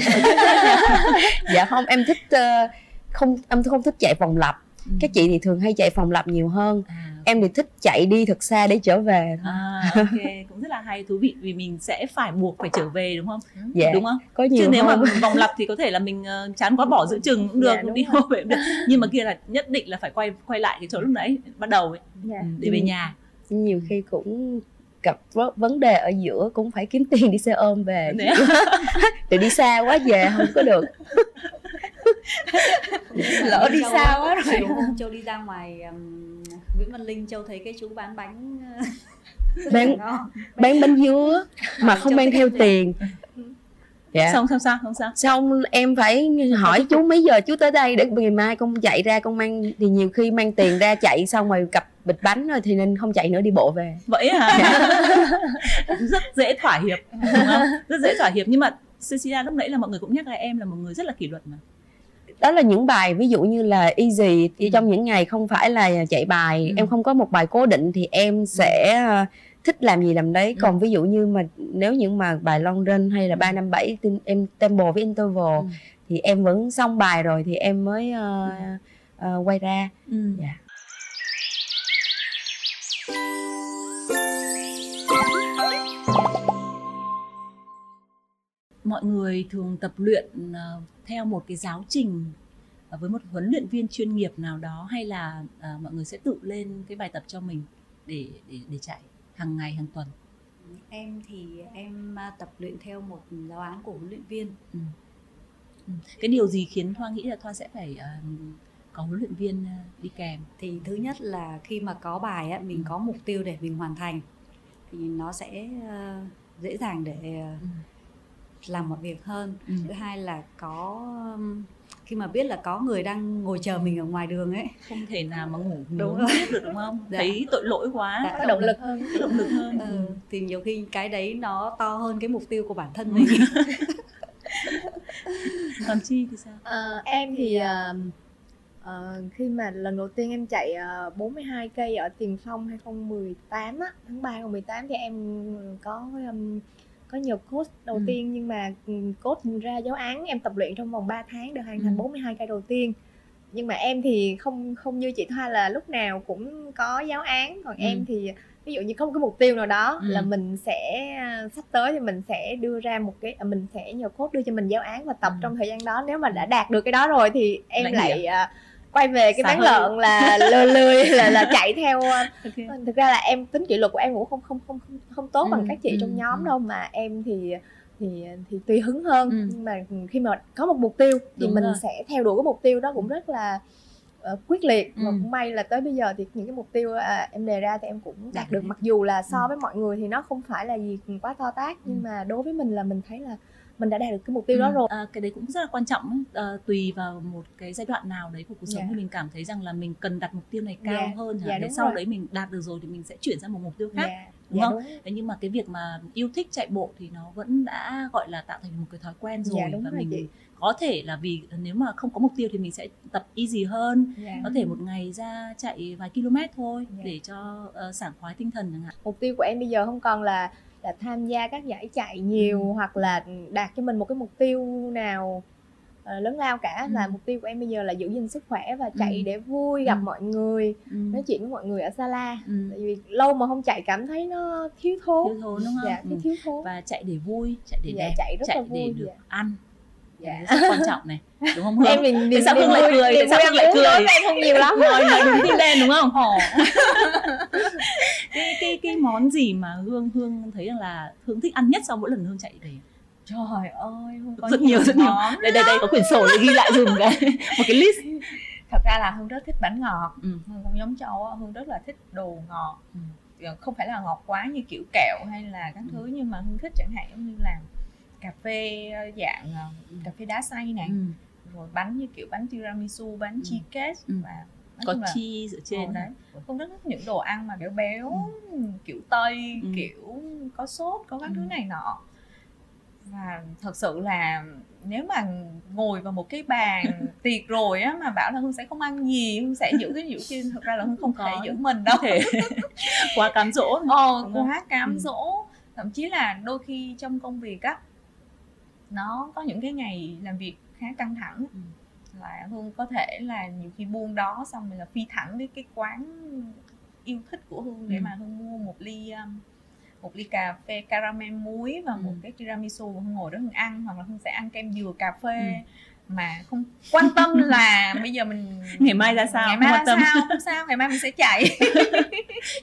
Dạ không, em thích uh, không em không thích chạy vòng lặp. Ừ. Các chị thì thường hay chạy vòng lặp nhiều hơn. À. Em thì thích chạy đi thật xa để trở về thôi. À, ok, cũng rất là hay, thú vị, vì mình sẽ phải buộc phải trở về, đúng không? Dạ, đúng không? Có nhiều. Chứ nếu không? Mà vòng lặp thì có thể là mình uh, chán quá bỏ giữa chừng cũng được, dạ, đi không về được. Nhưng mà kia là nhất định là phải quay quay lại cái chỗ lúc nãy bắt đầu ấy, dạ. để về nhà. Nhiều khi cũng gặp vấn đề ở giữa, cũng phải kiếm tiền đi xe ôm về. Để đi xa quá về không có được. Lỡ đi Châu, xa quá rồi. Châu đi ra ngoài um, Nguyễn Văn Linh, Châu thấy cái chú bán bánh bán, bán bánh dứa mà không Châu mang theo tiền. Dạ. Xong sao sao không sao? Xong em phải hỏi chú mấy giờ chú tới đây để ngày mai con chạy ra con mang, thì nhiều khi mang tiền ra chạy xong rồi cặp bịch bánh rồi thì nên không chạy nữa, đi bộ về. Vậy hả? Dạ. Rất dễ thỏa hiệp, đúng không? Rất dễ thỏa hiệp. Nhưng mà Cecilia lúc nãy là mọi người cũng nhắc là em là một người rất là kỷ luật mà. Đó là những bài ví dụ như là easy, ừ. trong những ngày không phải là chạy bài, ừ. em không có một bài cố định thì em sẽ thích làm gì làm đấy. Ừ. Còn ví dụ như mà nếu những mà bài long run hay là ba năm bảy em tempo với interval, ừ. thì em vẫn xong bài rồi thì em mới uh, ừ. uh, quay ra. Ừ. Yeah. Mọi người thường tập luyện theo một cái giáo trình với một huấn luyện viên chuyên nghiệp nào đó, hay là mọi người sẽ tự lên cái bài tập cho mình để để, để chạy hàng ngày, hàng tuần? Em thì em tập luyện theo một giáo án của huấn luyện viên. Ừ. Ừ. Cái điều gì khiến Thoa nghĩ là Thoa sẽ phải có huấn luyện viên đi kèm? Thì thứ nhất là khi mà có bài ấy, mình ừ. có mục tiêu để mình hoàn thành thì nó sẽ dễ dàng để ừ. làm mọi việc hơn. Ừ. Thứ hai là có, khi mà biết là có người đang ngồi chờ mình ở ngoài đường ấy, không thể nào mà ngủ đúng không biết được, đúng không? Dạ. Thấy tội lỗi quá, có động, động lực hơn, động lực hơn. Ừ. Ừ. Thì nhiều khi cái đấy nó to hơn cái mục tiêu của bản thân mình. Còn Chi thì sao? À, em thì à, à, khi mà lần đầu tiên em chạy à, bốn mươi hai cây ở Tiền Phong hai không một tám á, tháng ba hai không một tám thì em có um, có nhờ coach đầu ừ. tiên, nhưng mà coach ra giáo án em tập luyện trong vòng ba tháng để hoàn thành ừ. bốn mươi hai cây đầu tiên. Nhưng mà em thì không không như chị Thoa là lúc nào cũng có giáo án, còn ừ. em thì ví dụ như có một cái mục tiêu nào đó ừ. là mình sẽ sắp tới thì mình sẽ đưa ra một cái, mình sẽ nhờ coach đưa cho mình giáo án và tập ừ. trong thời gian đó. Nếu mà đã đạt được cái đó rồi thì em Đánh lại quay về cái bán lợn là lười lười là là chạy theo. Okay. Thực ra là em tính kỷ luật của em cũng không không không không tốt bằng ừ, các chị ừ, trong nhóm ừ. đâu, mà em thì thì thì tùy hứng hơn. Ừ. Nhưng mà khi mà có một mục tiêu thì Đúng mình rồi. sẽ theo đuổi cái mục tiêu đó cũng rất là uh, quyết liệt. Ừ. Mà cũng may là tới bây giờ thì những cái mục tiêu à, em đề ra thì em cũng đạt, đạt được. Hết. Mặc dù là so với mọi người thì nó không phải là gì quá to tát, ừ. nhưng mà đối với mình là mình thấy là mình đã đạt được cái mục tiêu ừ. đó rồi. À, cái đấy cũng rất là quan trọng, à, tùy vào một cái giai đoạn nào đấy của cuộc sống thì yeah. mình cảm thấy rằng là mình cần đặt mục tiêu này cao yeah. hơn hả? Yeah, sau rồi. đấy mình đạt được rồi thì mình sẽ chuyển sang một mục tiêu khác. Yeah. Đúng yeah, không? Đúng. Đấy, nhưng mà cái việc mà yêu thích chạy bộ thì nó vẫn đã gọi là tạo thành một cái thói quen rồi. Yeah, và rồi, mình chị. có thể là vì nếu mà không có mục tiêu thì mình sẽ tập easy hơn. Yeah. Có thể một ngày ra chạy vài km thôi yeah. để cho uh, sảng khoái tinh thần chẳng hạn. Mục tiêu của em bây giờ không còn là là tham gia các giải chạy nhiều ừ. hoặc là đạt cho mình một cái mục tiêu nào uh, lớn lao cả. Ừ. Là mục tiêu của em bây giờ là giữ gìn sức khỏe và chạy ừ. để vui, gặp ừ. mọi người, ừ. nói chuyện với mọi người ở Sala. Ừ. Tại vì lâu mà không chạy cảm thấy nó thiếu thốn. Thiếu thốn đúng không? Dạ, ừ. thiếu thốn. Và chạy để vui, chạy để dạ, đẹp, chạy, rất chạy là vui, để được dạ. ăn. Dạ. Rất quan trọng này, đúng không Hương? Em mình tại sao Hương lại cười? Tại sao Hương lại cười? Em không nhiều lắm. Nói nói đúng tim đen đúng không? cái cái cái món gì mà Hương Hương thấy rằng là Hương thích ăn nhất sau mỗi lần Hương chạy về? Trời ơi, Hương có rất nhiều rất nhiều. Đây đây đây có quyển sổ để ghi lại dùm cái một cái list. Thật ra là Hương rất thích bánh ngọt. Ừ. Hương không giống Châu, Hương rất là thích đồ ngọt. Ừ. Không phải là ngọt quá như kiểu kẹo hay là các ừ. thứ, nhưng mà Hương thích chẳng hạn như là cà phê dạng ừ. cà phê đá xay này, ừ. rồi bánh như kiểu bánh tiramisu, bánh ừ. cheesecake ừ. và có cheese ở trên đấy. Không rất thích những đồ ăn mà béo béo, ừ. kiểu tây, ừ. kiểu có sốt, có các ừ. thứ này nọ. Và thật sự là nếu mà ngồi vào một cái bàn tiệc rồi á mà bảo là Hương sẽ không ăn gì, Hương sẽ giữ cái giữ kia, thật ra là Hương không có. thể giữ mình đâu. Quá cám dỗ. Ờ, quá cám ừ. dỗ. Thậm chí là đôi khi trong công việc á, nó có những cái ngày làm việc khá căng thẳng ừ. là Hương có thể là nhiều khi buông đó xong rồi là phi thẳng với cái quán yêu thích của Hương để ừ. mà Hương mua một ly một ly cà phê caramel muối và ừ. một cái tiramisu, Hương ngồi đó Hương ăn, hoặc là Hương sẽ ăn kem dừa cà phê ừ. mà không quan tâm là bây giờ mình ngày mai ra sao, ngày mai ra tâm. sao không sao ngày mai mình sẽ chạy.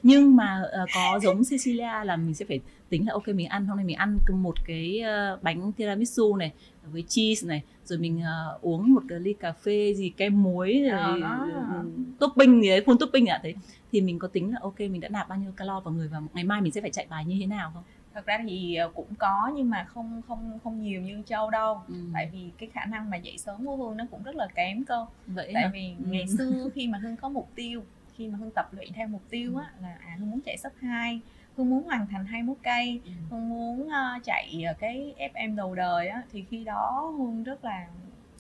Nhưng mà uh, có giống Cecilia là mình sẽ phải tính là ok mình ăn hôm nay mình ăn một cái uh, bánh tiramisu này với cheese này, rồi mình uh, uống một cái ly cà phê gì kem muối rồi à, uh, topping gì đấy, full topping ạ. Thế thì mình có tính là ok mình đã nạp bao nhiêu calo vào người và ngày mai mình sẽ phải chạy bài như thế nào không? Thật ra thì cũng có nhưng mà không không không nhiều như Châu đâu. Ừ. Tại vì cái khả năng mà dậy sớm của Hương nó cũng rất là kém cơ. Vậy Tại hả? vì ừ. ngày xưa khi mà Hương có mục tiêu, khi mà Hương tập luyện theo mục tiêu á, là à, Hương muốn chạy sub hai, Hương muốn hoàn thành hai mươi mốt cây, ừ. Hương muốn uh, chạy cái ép em đầu đời á, thì khi đó Hương rất là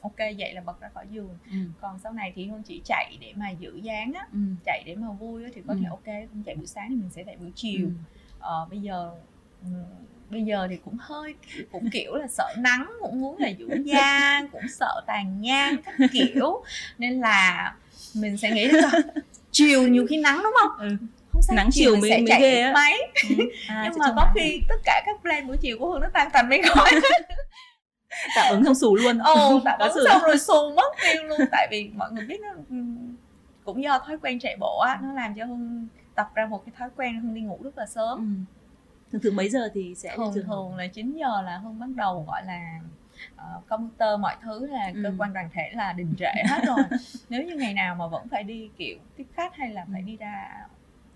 ok, dậy là bật ra khỏi giường. Ừ. Còn sau này thì Hương chỉ chạy để mà giữ dáng á, ừ. chạy để mà vui á, thì có ừ. thể ok, Hương chạy buổi sáng thì mình sẽ chạy buổi chiều. Ừ. Uh, bây giờ Ừ. bây giờ thì cũng hơi cũng kiểu là sợ nắng, cũng muốn là dưỡng da, cũng sợ tàn nhang các kiểu, nên là mình sẽ nghĩ là chiều nhiều khi nắng đúng không, ừ. không sao, nắng chiều, chiều mình sẽ mới chạy máy ừ. à, nhưng mà có nắng. Khi tất cả các plan buổi chiều của Hương nó tan tành mấy khói. Tạm ứng xong xù luôn. Ồ, tạm ứng xong rồi xù mất tiêu luôn. Tại vì mọi người biết nó cũng do thói quen chạy bộ á, nó làm cho Hương tập ra một cái thói quen Hương đi ngủ rất là sớm. ừ. Thường thường mấy giờ thì sẽ thường thường là chín giờ là Hương bắt đầu gọi là uh, computer mọi thứ là ừ. cơ quan đoàn thể là đình trệ hết rồi. Nếu như ngày nào mà vẫn phải đi kiểu tiếp khách hay là phải ừ. đi ra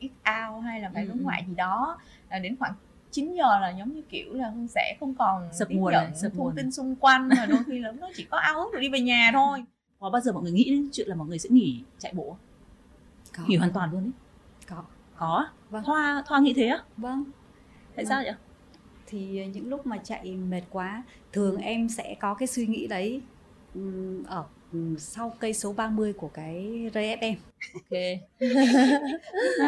eat out hay là phải đối ừ. ngoại gì đó, là đến khoảng chín giờ là giống như kiểu là Hương sẽ không còn sập tiếp nguồn, nhận sập thông nguồn. tin xung quanh, mà đôi khi là nó chỉ có ao ước rồi đi về nhà thôi. Có bao giờ mọi người nghĩ đến chuyện là mọi người sẽ nghỉ chạy bộ? Có. Nghỉ hoàn toàn luôn đấy. Có. Có. Vâng. Thoa Thoa nghĩ thế á? Vâng. Tại sao vậy? Thì những lúc mà chạy mệt quá, thường em sẽ có cái suy nghĩ đấy ở sau cây số ba mươi của cái rê ép em. Ok.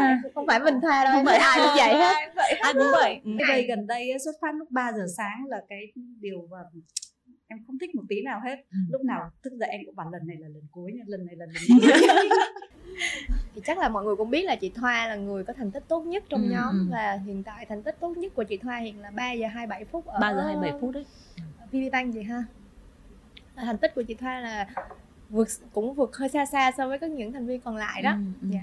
à, không phải mình tha đâu, không phải ai cũng vậy hết. Ai cũng vậy. Cái đây gần đây xuất phát lúc ba giờ sáng là cái điều mà em không thích một tí nào hết. Lúc nào thức dậy em cũng bảo lần này là lần cuối nha, lần này là lần cuối. Thì chắc là mọi người cũng biết là chị Thoa là người có thành tích tốt nhất trong ừ, nhóm, và ừ. hiện tại thành tích tốt nhất của chị Thoa hiện là ba giờ hai mươi bảy phút ở ba giờ hai mươi bảy phút đấy. vê pê Bank gì ha. Thành tích của chị Thoa là vượt cũng vượt hơi xa xa so với các những thành viên còn lại đó. Ừ, dạ.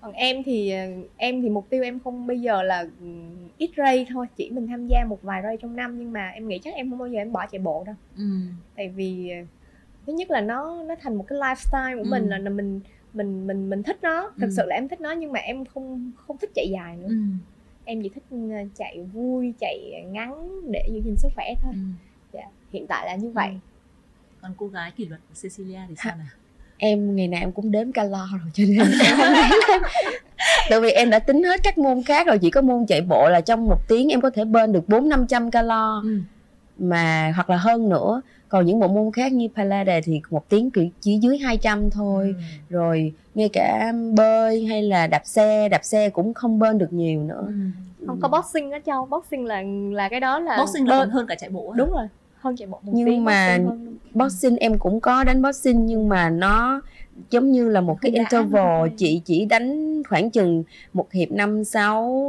Còn em thì em thì mục tiêu em không bây giờ là ít race thôi, chỉ mình tham gia một vài race trong năm, nhưng mà em nghĩ chắc em không bao giờ em bỏ chạy bộ đâu. Ừ. Tại vì thứ nhất là nó nó thành một cái lifestyle của ừ. mình, là, là mình mình mình mình thích nó, thật ừ. sự là em thích nó, nhưng mà em không không thích chạy dài nữa. ừ. Em chỉ thích chạy vui, chạy ngắn để giữ gìn sức khỏe thôi. ừ. yeah. Hiện tại là như vậy. Ừ. Còn cô gái kỷ luật của Cecilia thì sao nào? Em ngày nào em cũng đếm calo rồi cho nên em không đếm. Tại vì em đã tính hết các môn khác rồi, chỉ có môn chạy bộ là trong một tiếng em có thể burn được bốn trăm năm trăm calo. Ừ. Mà hoặc là hơn nữa. Còn những bộ môn khác như Pallade thì một tiếng chỉ dưới hai trăm thôi. Ừ. Rồi ngay cả bơi hay là đạp xe, đạp xe cũng không bơi được nhiều nữa. Ừ. Không có boxing đó Châu, boxing là là cái đó là boxing là hơn, hơn cả chạy bộ đó. Đúng rồi, hơn chạy bộ một nhưng tiếng, mà boxing, hơn... boxing em cũng có đánh boxing nhưng mà nó giống như là một cái đã interval, chị chỉ đánh khoảng chừng một hiệp năm sáu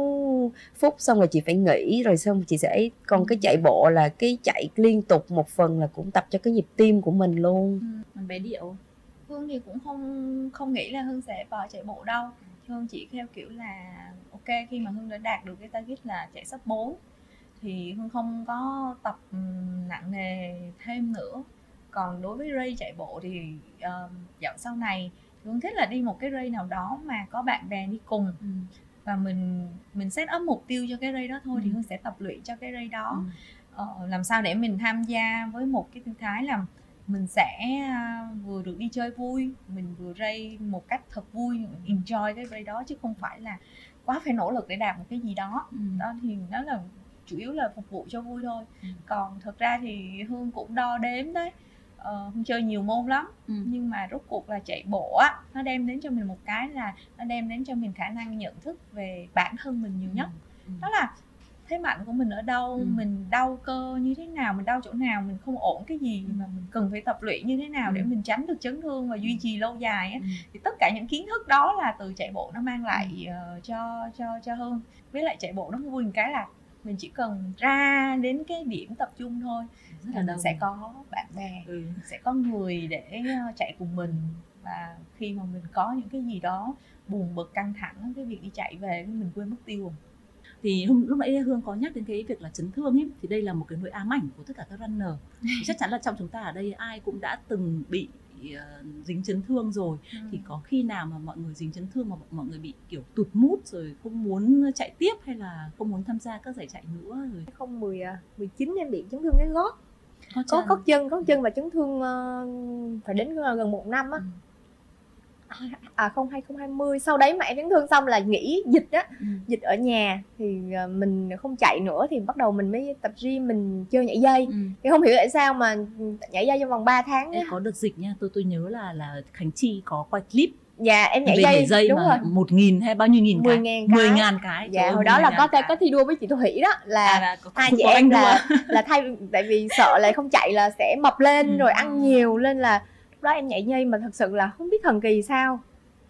phút xong rồi chị phải nghỉ rồi xong chị sẽ, còn cái chạy bộ là cái chạy liên tục, một phần là cũng tập cho cái nhịp tim của mình luôn. Ừ. Bé Điệu, Hương thì cũng không không nghĩ là Hương sẽ vào chạy bộ đâu. Hương chỉ theo kiểu là ok, khi mà Hương đã đạt được cái target là chạy sub bốn thì Hương không có tập nặng nề thêm nữa. Còn đối với race chạy bộ thì uh, dạo sau này Hương thích là đi một cái race nào đó mà có bạn bè đi cùng. Ừ. Và mình mình set up mục tiêu cho cái race đó thôi. Ừ. Thì Hương sẽ tập luyện cho cái race đó. Ừ. uh, Làm sao để mình tham gia với một cái tư thái là mình sẽ uh, vừa được đi chơi vui, mình vừa race một cách thật vui, enjoy cái race đó, chứ không phải là quá phải nỗ lực để đạt một cái gì đó. Ừ. Đó thì đó là chủ yếu là phục vụ cho vui thôi. Ừ. Còn thật ra thì Hương cũng đo đếm đấy. Uh, không chơi nhiều môn lắm. Ừ. Nhưng mà rốt cuộc là chạy bộ á, nó đem đến cho mình một cái là nó đem đến cho mình khả năng nhận thức về bản thân mình nhiều nhất. Ừ. Đó là thế mạnh của mình ở đâu. Ừ. Mình đau cơ như thế nào, mình đau chỗ nào, mình không ổn cái gì. Ừ. Mà mình cần phải tập luyện như thế nào. Ừ. Để mình tránh được chấn thương và duy trì lâu dài á. Ừ. Thì tất cả những kiến thức đó là từ chạy bộ nó mang lại uh, cho, cho, cho Hương. Với lại chạy bộ nó vui một cái là mình chỉ cần ra đến cái điểm tập trung thôi, rất là mình sẽ có bạn bè. Ừ. Sẽ có người để chạy cùng mình. Và khi mà mình có những cái gì đó buồn bực, căng thẳng, cái việc đi chạy về mình quên mất tiêu. Thì lúc nãy Hương có nhắc đến cái việc là chấn thương ấy, thì đây là một cái nỗi ám ảnh của tất cả các runner. Chắc chắn là trong chúng ta ở đây ai cũng đã từng bị dính chấn thương rồi. Ừ. Thì có khi nào mà mọi người dính chấn thương mà mọi người bị kiểu tụt mút rồi không muốn chạy tiếp hay là không muốn tham gia các giải chạy nữa rồi? Không, mười, mười chín em bị chấn thương cái gót, có, có cốt chân, cốt chân và chấn thương uh, phải đến gần một năm á. Ừ. À không, hai không hai không. Sau đấy mà em chấn thương xong là nghỉ dịch á. Ừ. Dịch ở nhà thì mình không chạy nữa thì bắt đầu mình mới tập gym, mình chơi nhảy dây. Ừ. Thì không hiểu tại sao mà nhảy dây trong vòng ba tháng. Ê, có được dịch nha, tôi tôi nhớ là là Khánh Chi có quay clip. Dạ em nhảy dây, dây đúng rồi, một nghìn hay bao nhiêu nghìn mười ngàn cái, mười ngàn cái. Dạ hồi đó là có ta có thi đua với chị Thu Hỷ đó là à, là, có, hai chị em là là thay tại vì sợ là không chạy là sẽ mập lên. Ừ. Rồi ăn nhiều lên là lúc đó em nhảy dây mà thật sự là không biết thần kỳ sao,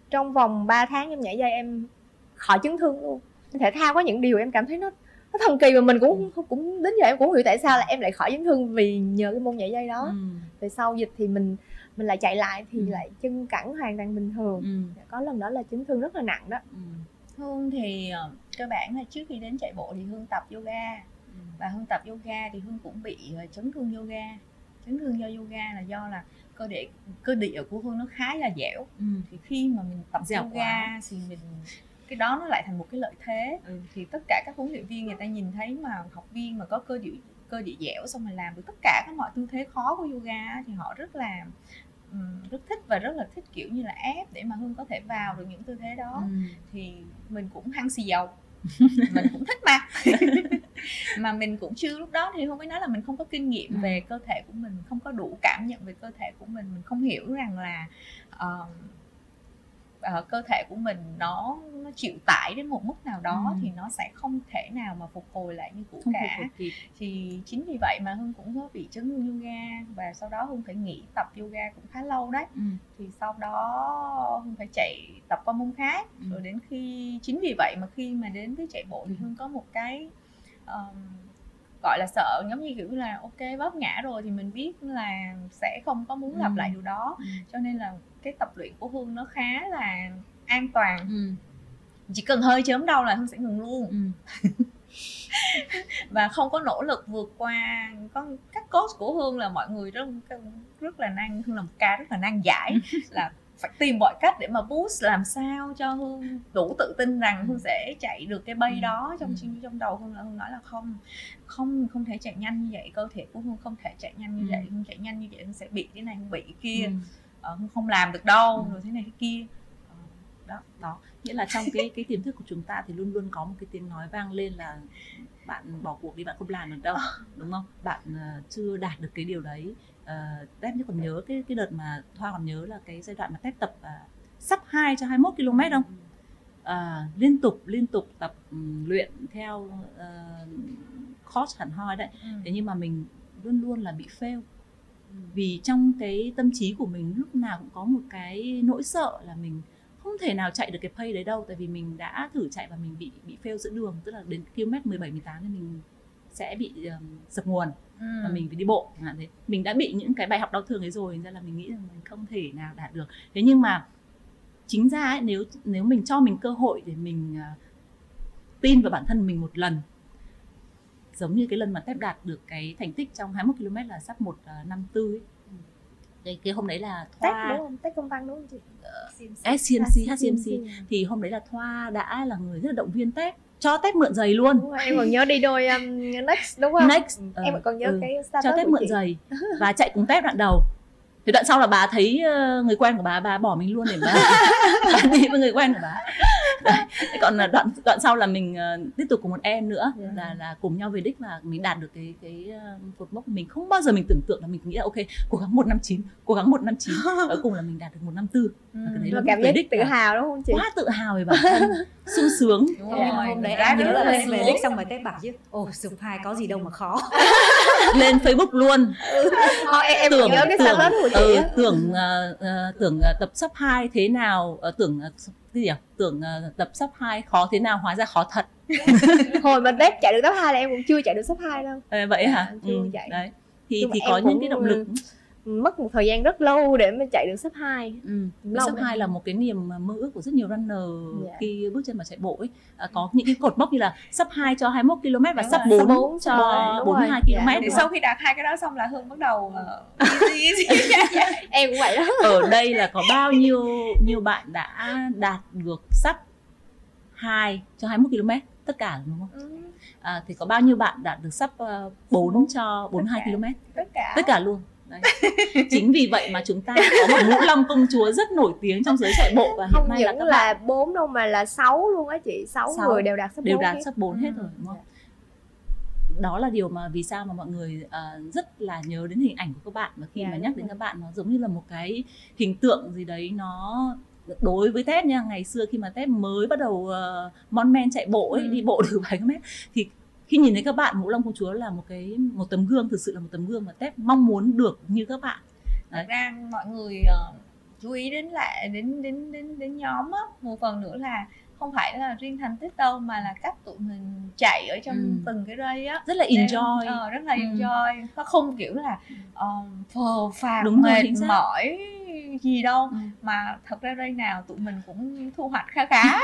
trong vòng ba tháng em nhảy dây em khỏi chấn thương luôn. Thể thao có những điều em cảm thấy nó nó thần kỳ mà mình cũng cũng đến giờ em cũng không hiểu tại sao là em lại khỏi chấn thương vì nhờ cái môn nhảy dây đó. Ừ. Về sau dịch thì mình mình lại chạy lại thì ừ. lại chân cẳng hoàn toàn bình thường. Ừ. Có lần đó là chấn thương rất là nặng đó. Ừ. Hương thì cơ bản là trước khi đến chạy bộ thì Hương tập yoga. Ừ. Và Hương tập yoga thì Hương cũng bị chấn thương yoga. Chấn thương do yoga là do là cơ địa cơ địa của Hương nó khá là dẻo. Ừ. Thì khi mà mình tập dẻo yoga quá thì mình cái đó nó lại thành một cái lợi thế. Ừ. Thì tất cả các huấn luyện viên người ta nhìn thấy mà học viên mà có cơ địa cơ địa dẻo xong rồi làm được tất cả các mọi tư thế khó của yoga thì họ rất là Um, rất thích và rất là thích kiểu như là ép để mà Hương có thể vào được những tư thế đó. Ừ. Thì mình cũng hăng xì dầu, mình cũng thích mà mà mình cũng chưa, lúc đó thì Hương mới nói là mình không có kinh nghiệm. Ừ. Về cơ thể của mình, mình không có đủ cảm nhận về cơ thể của mình, mình không hiểu rằng là uh, uh, cơ thể của mình nó, nó chịu tải đến một mức nào đó. Ừ. Thì nó sẽ không thể nào mà phục hồi lại như cũ không cả. Thì chính vì vậy mà Hương cũng có bị chấn thương yoga và sau đó Hương phải nghỉ tập yoga cũng khá lâu đấy. Ừ. Thì sau đó Hương phải chạy tập qua môn khác. Ừ. Rồi đến khi chính vì vậy mà khi mà đến với chạy bộ thì Hương có một cái um, gọi là sợ, giống như kiểu là ok vấp ngã rồi thì mình biết là sẽ không có muốn lặp lại điều đó. Ừ. Cho nên là cái tập luyện của Hương nó khá là an toàn. Ừ. Chỉ cần hơi chớm đau là Hương sẽ ngừng luôn. Ừ. Và không có nỗ lực vượt qua. Có các coach của Hương là mọi người rất rất là năng, Hương là một ca rất là năng giải là phải tìm mọi cách để mà boost làm sao cho Hương đủ tự tin rằng Hương sẽ chạy được cái bay đó. Trong trong đầu Hương là Hương nói là không không không thể chạy nhanh như vậy, cơ thể của Hương không thể chạy nhanh như vậy. Hương chạy nhanh như vậy Hương sẽ bị cái này, Hương bị cái kia, Hương không làm được đâu, rồi thế này thế kia. Đó, đó nghĩa là trong cái cái tiềm thức của chúng ta thì luôn luôn có một cái tiếng nói vang lên là bạn bỏ cuộc đi, bạn không làm được đâu, đúng không? Bạn uh, chưa đạt được cái điều đấy. Uh, Tép còn nhớ cái cái đợt mà Thoa còn nhớ là cái giai đoạn mà Tép tập uh, sắp hai cho hai mươi mốt km không? Uh, liên tục liên tục tập um, luyện theo uh, coach hẳn hoi đấy. Ừ. Thế nhưng mà mình luôn luôn là bị fail. Vì trong cái tâm trí của mình lúc nào cũng có một cái nỗi sợ là mình không thể nào chạy được cái pace đấy đâu, tại vì mình đã thử chạy và mình bị bị fail giữa đường, tức là đến km mười bảy, mười tám thì mình sẽ bị um, sập nguồn ừ. và mình phải đi bộ. Thế mình đã bị những cái bài học đau thương ấy rồi, nên là mình nghĩ rằng mình không thể nào đạt được. Thế nhưng mà chính ra ấy, nếu nếu mình cho mình cơ hội để mình uh, tin vào bản thân mình một lần, giống như cái lần mà Tép đạt được cái thành tích trong hai mươi mốt ki lô mét là sắp một năm tư ấy. Cái, cái hôm đấy là Thoa Tech, đúng không? Techcombank đúng không chị? xê em xê, hát xê em xê. Thì hôm đấy là Thoa đã là người rất là động viên Tép, cho Tép mượn giày luôn. Đúng rồi, em còn nhớ đi đôi um, Next đúng không? Next, ừ, em còn nhớ ừ, cái startup cho Tép mượn chị. Giày và chạy cùng Tép đoạn đầu. Thì đoạn sau là bà thấy người quen của bà, bà bỏ mình luôn để bà, bà đi với người quen của bà. Đấy, còn là đoạn đoạn sau là mình uh, tiếp tục cùng một em nữa, yeah. là là cùng nhau về đích và mình đạt được cái cái uh, cột mốc của mình không bao giờ mình tưởng tượng. Là mình nghĩ là ok, cố gắng một năm chín, cố gắng một năm chín, cuối cùng là mình đạt được một năm tư. Nó cảm giác đích tự hào đúng không chị? Quá tự hào về bản thân, sung sướng. Đúng rồi, rồi. Hôm đấy em nhớ là lên về đích xong rồi Tép bảo chứ ồ, sùng hai có gì đâu mà khó. Lên Facebook luôn. Ừ. Ô, em tưởng nhớ cái sáng của chị ừ, tưởng uh, uh, tưởng uh, tập sắp hai thế nào, uh, tưởng uh, cái gì à? Tưởng uh, tập sắp hai khó thế nào, hóa ra khó thật. Hồi mà Tép chạy được sắp hai là em cũng chưa chạy được sắp hai đâu. À, vậy hả? À, chưa ừ, chạy. Đấy. Thì thì có những cái động lực mất một thời gian rất lâu để mà chạy được sub hai. Ừ. Sub hai là một cái niềm mơ ước của rất nhiều runner yeah. khi bước chân vào chạy bộ ấy. À, có những cái cột mốc như là sub hai cho hai mươi mốt ki lô mét và sub bốn cho bốn mươi hai ki lô mét. Yeah. Thì sau khi đạt hai cái đó xong là Hương bắt đầu uh, easy, easy. Em cũng vậy đó. Ở đây là có bao nhiêu nhiều bạn đã đạt được sub hai cho hai mươi mốt ki lô mét tất cả đúng không? Ừ. À, thì có bao nhiêu bạn đạt được sub uh, bốn cho bốn mươi hai ki lô mét? Tất cả. Tất cả luôn. Đấy. Chính vì vậy mà chúng ta có một Ngũ Long Công Chúa rất nổi tiếng trong giới chạy bộ. Và hiện không nay những là bốn đâu mà là sáu luôn á chị, sáu người đều đạt sắp bốn, đạt sắp bốn hết rồi đúng không? Yeah. Đó là điều mà vì sao mà mọi người uh, rất là nhớ đến hình ảnh của các bạn. Và khi yeah, mà nhắc đến rồi. Các bạn nó giống như là một cái hình tượng gì đấy. Nó đối với Tép nha, ngày xưa khi mà Tép mới bắt đầu uh, mon men chạy bộ ấy, ừ. đi bộ được vài mét thì khi nhìn thấy các bạn, Ngũ Long Công Chúa là một cái một tấm gương, thực sự là một tấm gương mà Tép mong muốn được như các bạn. Thật ra mọi người uh, chú ý đến lại đến đến đến đến nhóm á, một phần nữa là không phải là riêng thành tích đâu mà là cách tụi mình chạy ở trong ừ. từng cái race á, rất là enjoy, Để, uh, rất là ừ. enjoy, nó không kiểu là uh, phờ phạc mệt mỏi gì đâu, ừ. mà thật ra race nào tụi mình cũng thu hoạch khá khá.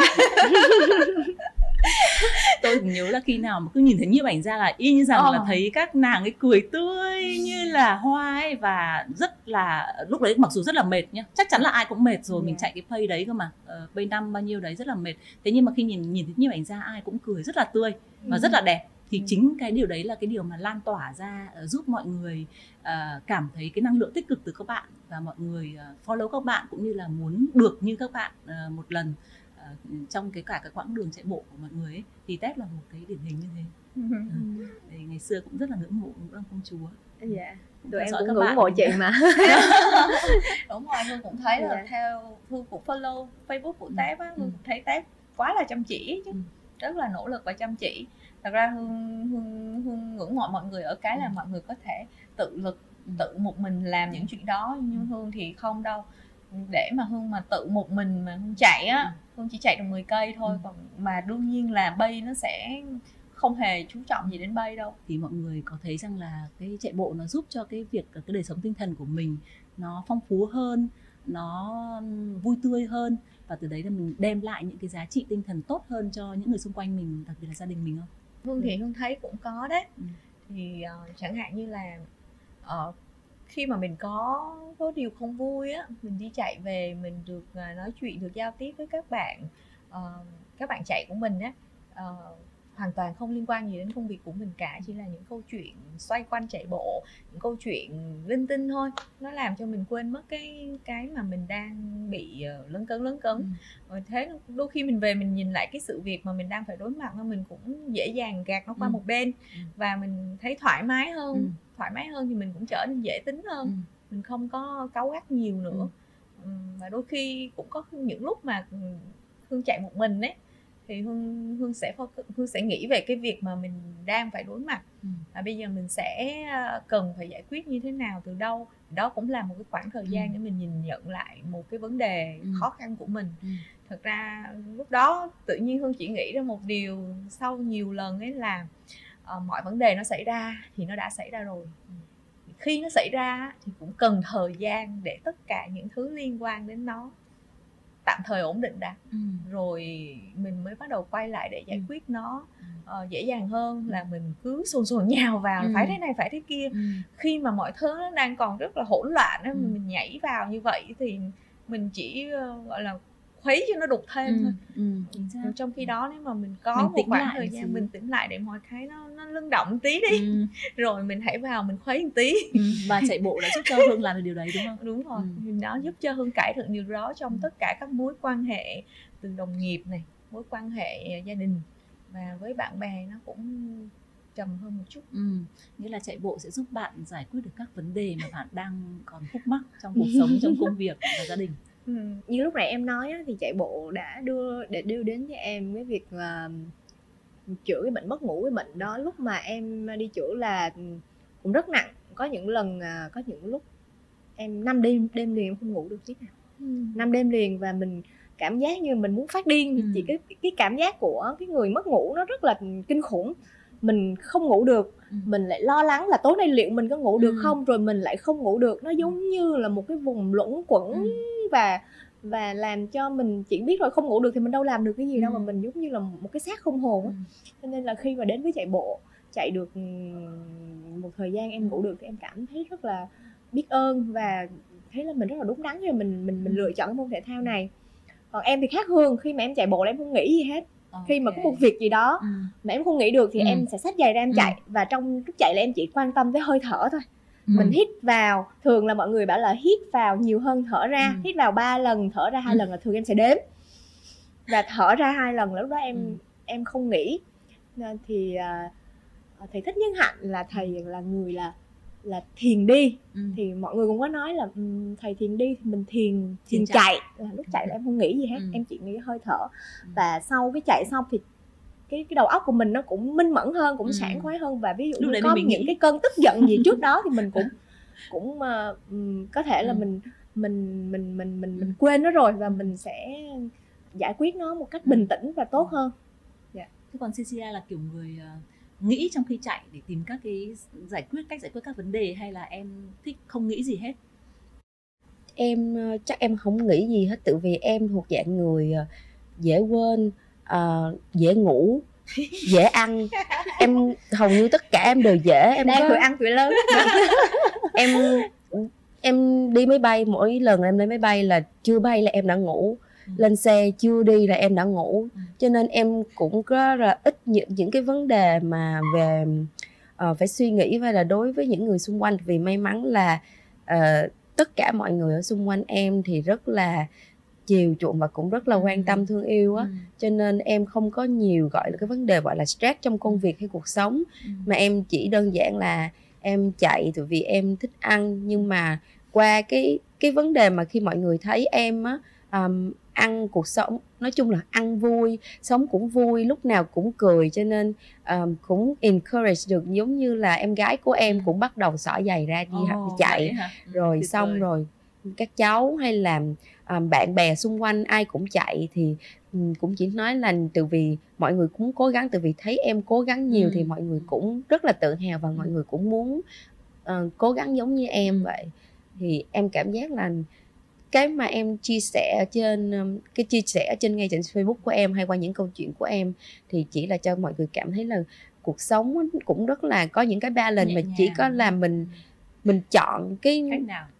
Tôi nhớ là khi nào mà cứ nhìn thấy nhiếp ảnh ra là y như rằng oh. là thấy các nàng ấy cười tươi như là hoa ấy, và rất là lúc đấy mặc dù rất là mệt nhá, chắc chắn là ai cũng mệt rồi, yeah. mình chạy cái pace đấy cơ mà uh, pace năm bao nhiêu đấy rất là mệt, thế nhưng mà khi nhìn nhìn thấy nhiếp ảnh ra ai cũng cười rất là tươi và ừ. rất là đẹp, thì ừ. chính cái điều đấy là cái điều mà lan tỏa ra, uh, giúp mọi người uh, cảm thấy cái năng lượng tích cực từ các bạn, và mọi người uh, follow các bạn cũng như là muốn được như các bạn uh, một lần trong cái cả cái quãng đường chạy bộ của mọi người ấy, thì Tép là một cái điển hình như thế. Ừ. Đấy, ngày xưa cũng rất là ngưỡng mộ Ngũ Long Công Chúa. Dạ. Tụi em cũng ngưỡng mộ chị mà. Đúng rồi, Hương cũng thấy là dạ. theo Hương cũng follow Facebook của Tép á, Hương ừ. thấy Tép quá là chăm chỉ chứ, ừ. rất là nỗ lực và chăm chỉ. Thật ra Hương Hương Hương ngưỡng mộ mọi người ở cái là ừ. mọi người có thể tự lực ừ. tự một mình làm những chuyện đó, nhưng Hương thì không đâu. Để mà Hương mà tự một mình mà Hương chạy á, ừ. Hương chỉ chạy được mười cây thôi, ừ. còn mà đương nhiên là bay nó sẽ không hề chú trọng gì đến bay đâu. Thì mọi người có thấy rằng là cái chạy bộ nó giúp cho cái việc cái đời sống tinh thần của mình nó phong phú hơn, nó vui tươi hơn, và từ đấy là mình đem lại những cái giá trị tinh thần tốt hơn cho những người xung quanh mình, đặc biệt là gia đình mình không? Hương thì Hương thấy cũng có đấy. Ừ. Thì uh, chẳng hạn như là uh, khi mà mình có có điều không vui á, mình đi chạy về mình được nói chuyện, được giao tiếp với các bạn uh, các bạn chạy của mình á, uh, hoàn toàn không liên quan gì đến công việc của mình cả, chỉ là những câu chuyện xoay quanh chạy bộ, những câu chuyện linh tinh thôi. Nó làm cho mình quên mất cái cái mà mình đang bị lấn cấn lấn cấn. Ừ. Rồi thế đôi khi mình về mình nhìn lại cái sự việc mà mình đang phải đối mặt, mà mình cũng dễ dàng gạt nó qua ừ. một bên ừ. và mình thấy thoải mái hơn. Ừ. Thoải mái hơn thì mình cũng trở nên dễ tính hơn. Ừ. Mình không có cáu gắt nhiều nữa. Ừ. Và đôi khi cũng có những lúc mà Hương chạy một mình ấy, thì Hương, Hương, sẽ, Hương sẽ nghĩ về cái việc mà mình đang phải đối mặt. Ừ. Và bây giờ mình sẽ cần phải giải quyết như thế nào, từ đâu. Đó cũng là một cái khoảng thời gian ừ. để mình nhìn nhận lại một cái vấn đề ừ. khó khăn của mình. Ừ. Thật ra lúc đó tự nhiên Hương chỉ nghĩ ra một điều sau nhiều lần ấy là uh, mọi vấn đề nó xảy ra thì nó đã xảy ra rồi. Ừ. Khi nó xảy ra thì cũng cần thời gian để tất cả những thứ liên quan đến nó tạm thời ổn định đã, ừ. rồi mình mới bắt đầu quay lại để giải ừ. quyết nó ờ, dễ dàng hơn là mình cứ sồn sồn nhào vào ừ. phải thế này phải thế kia. Ừ. Khi mà mọi thứ nó đang còn rất là hỗn loạn ấy, ừ. mình nhảy vào như vậy thì mình chỉ uh, gọi là khuấy cho nó đục thêm ừ. thôi. Ừ. Ừ. Trong khi đó nếu mà mình có mình một khoảng thời gian gì? Mình tỉnh lại để mọi cái nó nó lưng động tí đi, ừ. rồi mình hãy vào mình khuấy một tí. Ừ. Và chạy bộ đã giúp cho Hương làm được điều đấy đúng không? Đúng rồi, ừ. nó giúp cho Hương cải thiện điều đó trong ừ. tất cả các mối quan hệ, từ đồng nghiệp này, mối quan hệ gia đình và với bạn bè nó cũng trầm hơn một chút. Ừ. Nghĩa là chạy bộ sẽ giúp bạn giải quyết được các vấn đề mà bạn đang còn khúc mắc trong cuộc sống, trong công việc và gia đình. Ừ. Như lúc nãy em nói á, thì chạy bộ đã đưa để đưa đến cho em cái việc là chữa cái bệnh mất ngủ. Cái bệnh đó lúc mà em đi chữa là cũng rất nặng, có những lần có những lúc em năm đêm đêm liền em không ngủ được tí nào, năm ừ. đêm liền, và mình cảm giác như mình muốn phát điên. Ừ. Chỉ cái cái cảm giác của cái người mất ngủ nó rất là kinh khủng. Mình không ngủ được, ừ. mình lại lo lắng là tối nay liệu mình có ngủ được ừ. không, rồi mình lại không ngủ được. Nó giống như là một cái vùng lũng quẩn ừ. và và làm cho mình chỉ biết rồi không ngủ được thì mình đâu làm được cái gì đâu, ừ. mà mình giống như là một cái xác không hồn. Ừ. Cho nên là khi mà đến với chạy bộ, chạy được một thời gian em ngủ được thì em cảm thấy rất là biết ơn và thấy là mình rất là đúng đắn khi mình mình mình lựa chọn cái môn thể thao này. Còn em thì khác Hương, khi mà em chạy bộ là em không nghĩ gì hết. Okay. Khi mà có một việc gì đó ừ. mà em không nghĩ được thì ừ. em sẽ xách giày ra em ừ. chạy, và trong lúc chạy là em chỉ quan tâm tới hơi thở thôi. Ừ. Mình hít vào, thường là mọi người bảo là hít vào nhiều hơn thở ra, ừ. hít vào ba lần, thở ra hai ừ. lần là thường em sẽ đếm, và thở ra hai lần là lúc đó em ừ. em không nghĩ. Thì thầy Thích Nhân Hạnh là thầy là người là là thiền đi, ừ. thì mọi người cũng có nói là thầy thiền đi thì mình thiền thiền chạy. Chạy là lúc chạy là em không nghĩ gì hết, ừ. em chỉ nghĩ hơi thở, ừ. và sau cái chạy xong thì cái cái đầu óc của mình nó cũng minh mẫn hơn, cũng ừ. sảng khoái hơn, và ví dụ lúc như có những nghĩ. cái cơn tức giận gì trước đó thì mình cũng cũng uh, có thể là ừ. mình mình mình mình mình mình quên nó rồi, và mình sẽ giải quyết nó một cách bình tĩnh và tốt hơn. Yeah. Thế còn Cecilia là kiểu người uh... nghĩ trong khi chạy để tìm các cái giải quyết cách giải quyết các vấn đề, hay là em thích không nghĩ gì hết? Em chắc em không nghĩ gì hết, tự vì em thuộc dạng người dễ quên, uh, dễ ngủ, dễ ăn. Em hầu như tất cả em đều dễ. Em đang có... cười ăn tuổi lớn. em em đi máy bay, mỗi lần em lên máy bay là chưa bay là em đã ngủ. Lên xe chưa đi là em đã ngủ. Cho nên em cũng có là ít những, những cái vấn đề mà về uh, phải suy nghĩ hay là đối với những người xung quanh. Vì may mắn là uh, tất cả mọi người ở xung quanh em thì rất là chiều chuộng và cũng rất là quan tâm thương yêu á. Ừ. Cho nên em không có nhiều gọi là cái vấn đề gọi là stress trong công việc hay cuộc sống. Ừ. Mà em chỉ đơn giản là em chạy tại vì em thích ăn. Nhưng mà qua cái, cái vấn đề mà khi mọi người thấy em á, um, ăn cuộc sống, nói chung là ăn vui, sống cũng vui, lúc nào cũng cười, cho nên um, cũng encourage được, giống như là em gái của em cũng bắt đầu xỏ giày ra đi oh, chạy rồi ừ, xong rồi. rồi các cháu hay là um, bạn bè xung quanh ai cũng chạy thì um, cũng chỉ nói là từ vì mọi người cũng cố gắng, từ vì thấy em cố gắng nhiều ừ. thì mọi người cũng rất là tự hào và ừ. mọi người cũng muốn uh, cố gắng giống như em vậy. Thì em cảm giác là cái mà em chia sẻ trên cái chia sẻ trên ngay trên Facebook của em hay qua những câu chuyện của em thì chỉ là cho mọi người cảm thấy là cuộc sống cũng rất là có những cái balance, mà chỉ có là mình mình chọn cái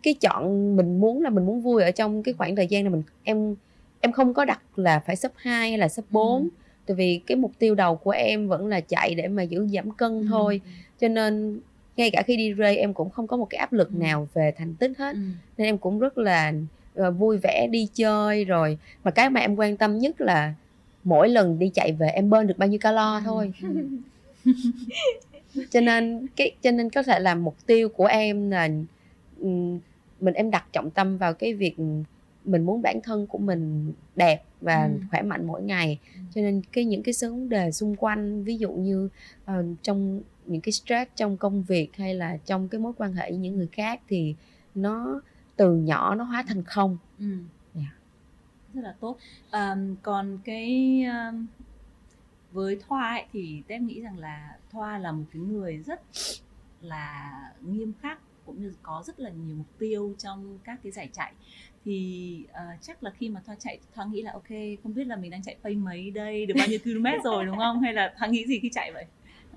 cái chọn mình muốn là mình muốn vui ở trong cái khoảng thời gian này. Mình em em không có đặt là phải sub hai hay là sub bốn, ừ. tại vì cái mục tiêu đầu của em vẫn là chạy để mà giữ giảm cân ừ. thôi. Cho nên ngay cả khi đi race em cũng không có một cái áp lực ừ. nào về thành tích hết, ừ. nên em cũng rất là vui vẻ đi chơi. Rồi mà cái mà em quan tâm nhất là mỗi lần đi chạy về em burn được bao nhiêu calo thôi. ừ. Cho nên cái cho nên có thể là mục tiêu của em là mình em đặt trọng tâm vào cái việc mình muốn bản thân của mình đẹp và ừ. khỏe mạnh mỗi ngày. Cho nên cái những cái vấn đề xung quanh, ví dụ như uh, trong những cái stress trong công việc hay là trong cái mối quan hệ với những người khác, thì nó từ nhỏ nó hóa thành không. ừ. yeah. Rất là tốt. À, còn cái uh, với Thoa ấy, thì Tép nghĩ rằng là Thoa là một cái người rất là nghiêm khắc cũng như có rất là nhiều mục tiêu trong các cái giải chạy. Thì uh, chắc là khi mà Thoa chạy, Thoa nghĩ là ok, không biết là mình đang chạy pace mấy đây, được bao nhiêu km rồi đúng không? Hay là Thoa nghĩ gì khi chạy vậy?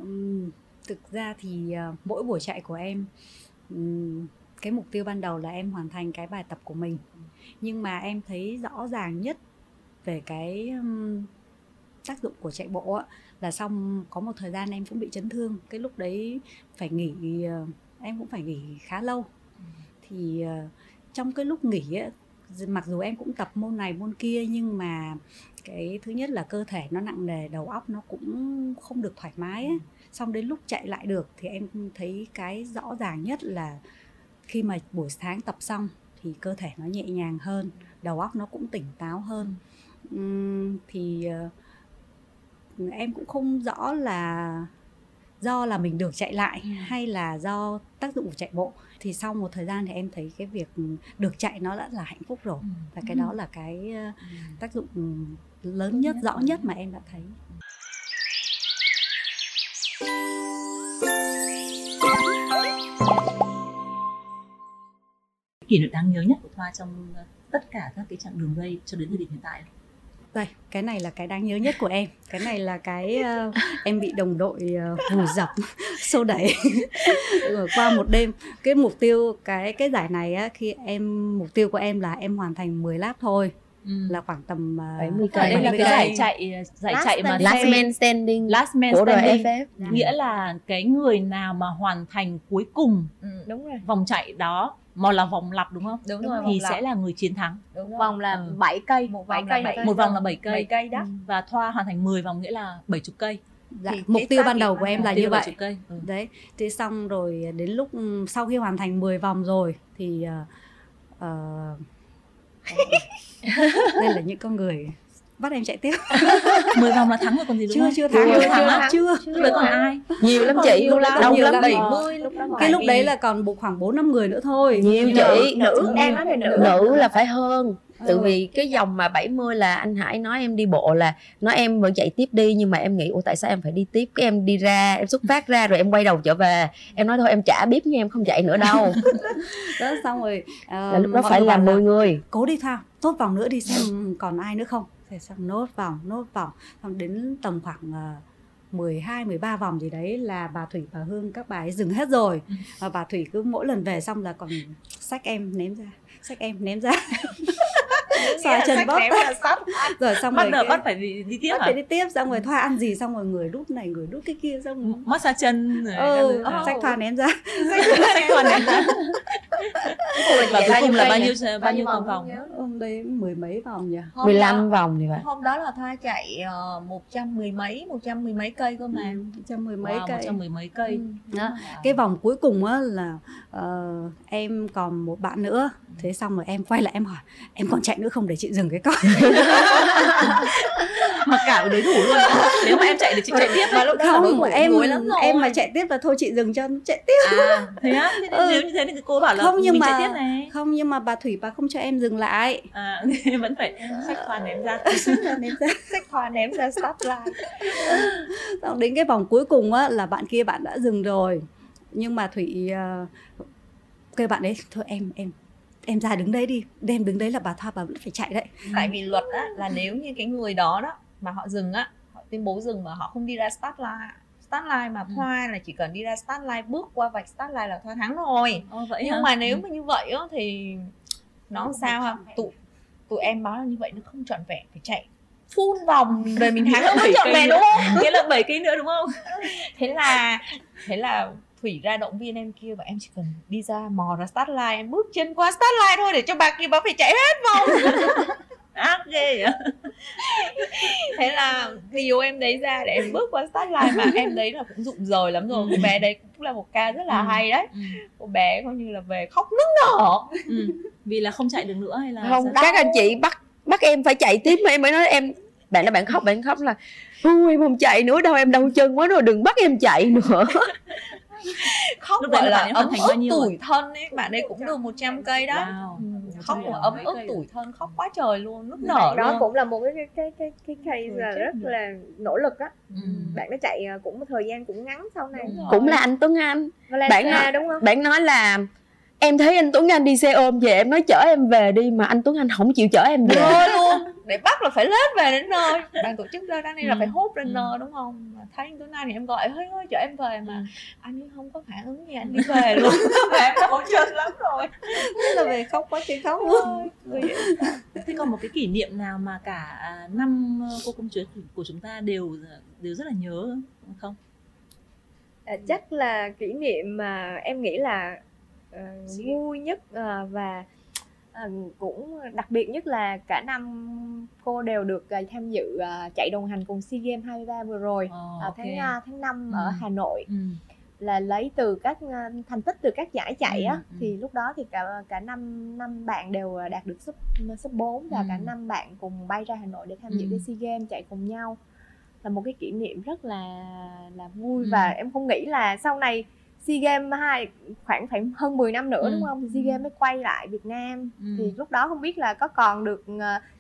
Uhm, thực ra thì uh, mỗi buổi chạy của em, um, cái mục tiêu ban đầu là em hoàn thành cái bài tập của mình. Nhưng mà em thấy rõ ràng nhất về cái um, tác dụng của chạy bộ á, là xong có một thời gian em cũng bị chấn thương. Cái lúc đấy phải nghỉ, uh, em cũng phải nghỉ khá lâu. Thì... Uh, trong cái lúc nghỉ ấy, mặc dù em cũng tập môn này môn kia, nhưng mà cái thứ nhất là cơ thể nó nặng nề, đầu óc nó cũng không được thoải mái ấy. Xong đến lúc chạy lại được thì em thấy cái rõ ràng nhất là khi mà buổi sáng tập xong thì cơ thể nó nhẹ nhàng hơn, đầu óc nó cũng tỉnh táo hơn. Thì em cũng không rõ là do là mình được chạy lại hay là do tác dụng của chạy bộ. Thì sau một thời gian thì em thấy cái việc được chạy nó đã là hạnh phúc rồi. Và cái đó là cái tác dụng lớn nhất, rõ nhất mà em đã thấy. Kỷ niệm đáng nhớ nhất của Thoa trong tất cả các cái chặng đường dây cho đến thời điểm hiện tại? Đây, cái này là cái đáng nhớ nhất của em. Cái này là cái uh, em bị đồng đội uh, vù dập, xô đẩy qua một đêm. Cái mục tiêu, cái cái giải này á, khi em mục tiêu của em là em hoàn thành mười lap thôi. Ừ. Là khoảng tầm uh, cái đây là cái giải chạy giải last chạy mà last man standing, last man standing. Yeah. Nghĩa là cái người nào mà hoàn thành cuối cùng ừ, đúng rồi. Vòng chạy đó, mà là vòng lặp đúng không? Đúng, đúng rồi, thì sẽ lặp. Là người chiến thắng. Đúng vòng là ừ. bảy cây, một vòng, cây, cây, một vòng là bảy cây. bảy cây đó. Ừ. Và Thoa hoàn thành mười vòng nghĩa là bảy mươi cây. Dạ, thì mục tiêu ban đầu của em là như vậy. Cây. Ừ. Đấy, thế xong rồi đến lúc sau khi hoàn thành mười vòng rồi thì uh, đây là những con người bắt em chạy tiếp. mười vòng là thắng rồi còn gì nữa? Chưa, chưa thắng, chưa thắng, chưa. Lúc đấy còn ai? Nhiều lắm chị, lúc đó đông lắm, bảy mươi. Cái lúc đấy là còn buộc khoảng bốn năm người nữa thôi. Nhiều chị, nữ em nói về nữ. Nữ là phải hơn. Tại vì cái dòng mà bảy mươi là anh Hải nói em đi bộ là nói em vẫn chạy tiếp đi, nhưng mà em nghĩ ủa tại sao em phải đi tiếp? Cái em đi ra, em xuất phát ra rồi em quay đầu trở về. Em nói thôi em trả bíp nhưng em không chạy nữa đâu. Đó xong rồi. Là lúc đó phải là mười người. Cố đi Thoa, tốt vòng nữa đi xem còn ai nữa không. Thế xong nốt vòng, nốt vòng. Xong đến tầm khoảng uh, mười hai, mười ba vòng gì đấy là bà Thủy, bà Hương, các bà ấy dừng hết rồi. Và bà Thủy cứ mỗi lần về xong là còn xách em ném ra, xách em ném ra. Xoài chân bóp. Rồi xong bắt rồi cái... bắt phải đi, đi tiếp bắt hả? Phải đi tiếp, xong rồi Thoa ăn gì, xong rồi người đút này, người đút cái kia, xong rồi... Mát xa chân rồi. Ừ, xách oh. Thoa ném ra. Xách Thoa ném ra. Và cuối cùng là bao nhiêu bao nhiêu vòng vòng? Hôm đấy mười mấy vòng nhỉ? mười lăm vòng thì vậy. Hôm đó là Thoa chạy một trăm mười mấy, một trăm mười mấy cây cơ mà. một trăm mười mấy cây. một trăm mười mấy cây. Cái vòng cuối cùng á là em còn một bạn nữa, thế xong rồi em quay lại em hỏi em còn chạy nữa không để chị dừng cái con. Mặc cả với đối thủ luôn. Nếu mà em chạy thì chị chạy tiếp mà lúc đó không, là em lắm rồi. Em mà chạy tiếp là thôi chị dừng cho chạy tiếp. À, thế á? Ừ. Nếu như thế thì cô bảo là không, nhưng mình mà, chạy tiếp này. Không, nhưng mà bà Thủy bà không cho em dừng lại. À, vẫn phải xách Thoa ném ra, xách Thoa ném ra stop lại. Đến cái vòng cuối cùng á là bạn kia bạn đã dừng rồi. Nhưng mà Thủy uh, kêu bạn ấy thôi em em em ra đứng đấy đi, đem đứng đấy là bà Thoa bà vẫn phải chạy đấy. Tại vì luật á là nếu như cái người đó đó mà họ dừng á, họ tuyên bố dừng mà họ không đi ra start là start line mà Hoa là chỉ cần đi ra start line, bước qua vạch start line là Hoa thắng rồi. Ồ, vậy nhưng hả? Mà nếu mà như vậy á thì nó không sao ha, tụi tụi em báo là như vậy nó không trọn vẹn, phải chạy phun vòng rồi mình thắng không trọn vẹn đúng không? Nghĩa là bảy cây nữa đúng không? Thế là thế là Thủy ra động viên em kia và em chỉ cần đi ra mò ra start line, em bước chân qua start line thôi để cho bà kia bà phải chạy hết vòng. Ác ghê vậy. Thế là điều em đấy ra để em bước qua start line, mà em đấy là cũng rụng rời lắm rồi. Cô bé đấy cũng là một ca rất là hay đấy. Cô bé coi như là về khóc nức nở. Ừ. Vì là không chạy được nữa hay là không? Các anh chị bắt bắt em phải chạy tiếp mà em mới nói em, bạn là bạn khóc, bạn khóc là ui em không chạy nữa đâu, em đau chân quá rồi, đừng bắt em chạy nữa. Khóc gọi là ấm ức tủi thân ấy, bạn ấy cũng được một trăm cây đó. Wow. Khóc mà ấm ức tủi thân, khóc quá trời luôn, nức nở đó luôn. Cũng là một cái cái cái cái case là rất được. Là nỗ lực á. Ừ. Bạn nó chạy cũng một thời gian cũng ngắn sau này. Cũng là anh Tuấn Anh. Bạn nói, đúng không? Bạn nói là em thấy anh Tuấn Anh đi xe ôm về, em nói chở em về đi mà anh Tuấn Anh không chịu chở em về. Rồi luôn. Để bắt là phải lết về đến nơi. Bạn tổ chức ra đây là phải hốt lên nơi đúng không? Thấy anh Tuấn Anh thì em gọi hơi hơi chở em về mà anh ấy không có phản ứng gì, anh đi về luôn. Em khổ chết lắm rồi. Thế là về khóc quá trời khóc luôn. Thế còn một cái kỷ niệm nào mà cả năm cô công chúa của chúng ta đều đều rất là nhớ không? À, chắc là kỷ niệm mà em nghĩ là Uh, vui nhất uh, và uh, cũng đặc biệt nhất là cả năm cô đều được uh, tham dự uh, chạy đồng hành cùng Sea Games hai mươi ba vừa rồi. Oh, uh, okay. tháng uh, tháng năm ừ. ở Hà Nội. Ừ. Là lấy từ các uh, thành tích từ các giải chạy ừ, á ừ. thì lúc đó thì cả cả năm năm bạn đều đạt được sub sub bốn và ừ. cả năm bạn cùng bay ra Hà Nội để tham dự ừ. cái Sea Games chạy cùng nhau, là một cái kỷ niệm rất là là vui. Ừ. Và em không nghĩ là sau này Sea Games hai khoảng phải hơn mười năm nữa ừ. đúng không? Thì Sea Games mới quay lại Việt Nam. Ừ. Thì lúc đó không biết là có còn được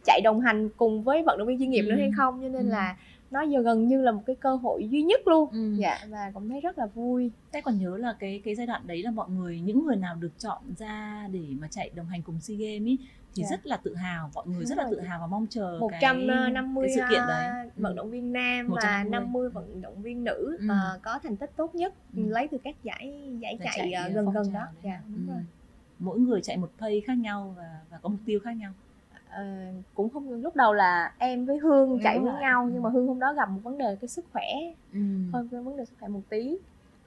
chạy đồng hành cùng với vận động viên chuyên nghiệp ừ. nữa hay không. Cho nên ừ. là nó giờ gần như là một cái cơ hội duy nhất luôn. Ừ. Dạ, và cũng thấy rất là vui. Thế còn nhớ là cái cái giai đoạn đấy là mọi người, những người nào được chọn ra để mà chạy đồng hành cùng Sea Games ý, thì yeah. rất là tự hào, mọi người đúng rất rồi. Là tự hào và mong chờ một trăm năm mươi cái sự kiện đấy. Vận động viên nam và năm mươi vận động viên nữ ừ. uh, có thành tích tốt nhất ừ. lấy từ các giải giải chạy, chạy uh, gần gần đó. Dạ, đúng ừ. rồi. Mỗi người chạy một pace khác nhau và, và có mục tiêu khác nhau. Uh, cũng không, lúc đầu là em với Hương đúng chạy với nhau nhưng mà Hương hôm đó gặp một vấn đề cái sức khỏe, ừ. hơn cái vấn đề sức khỏe một tí.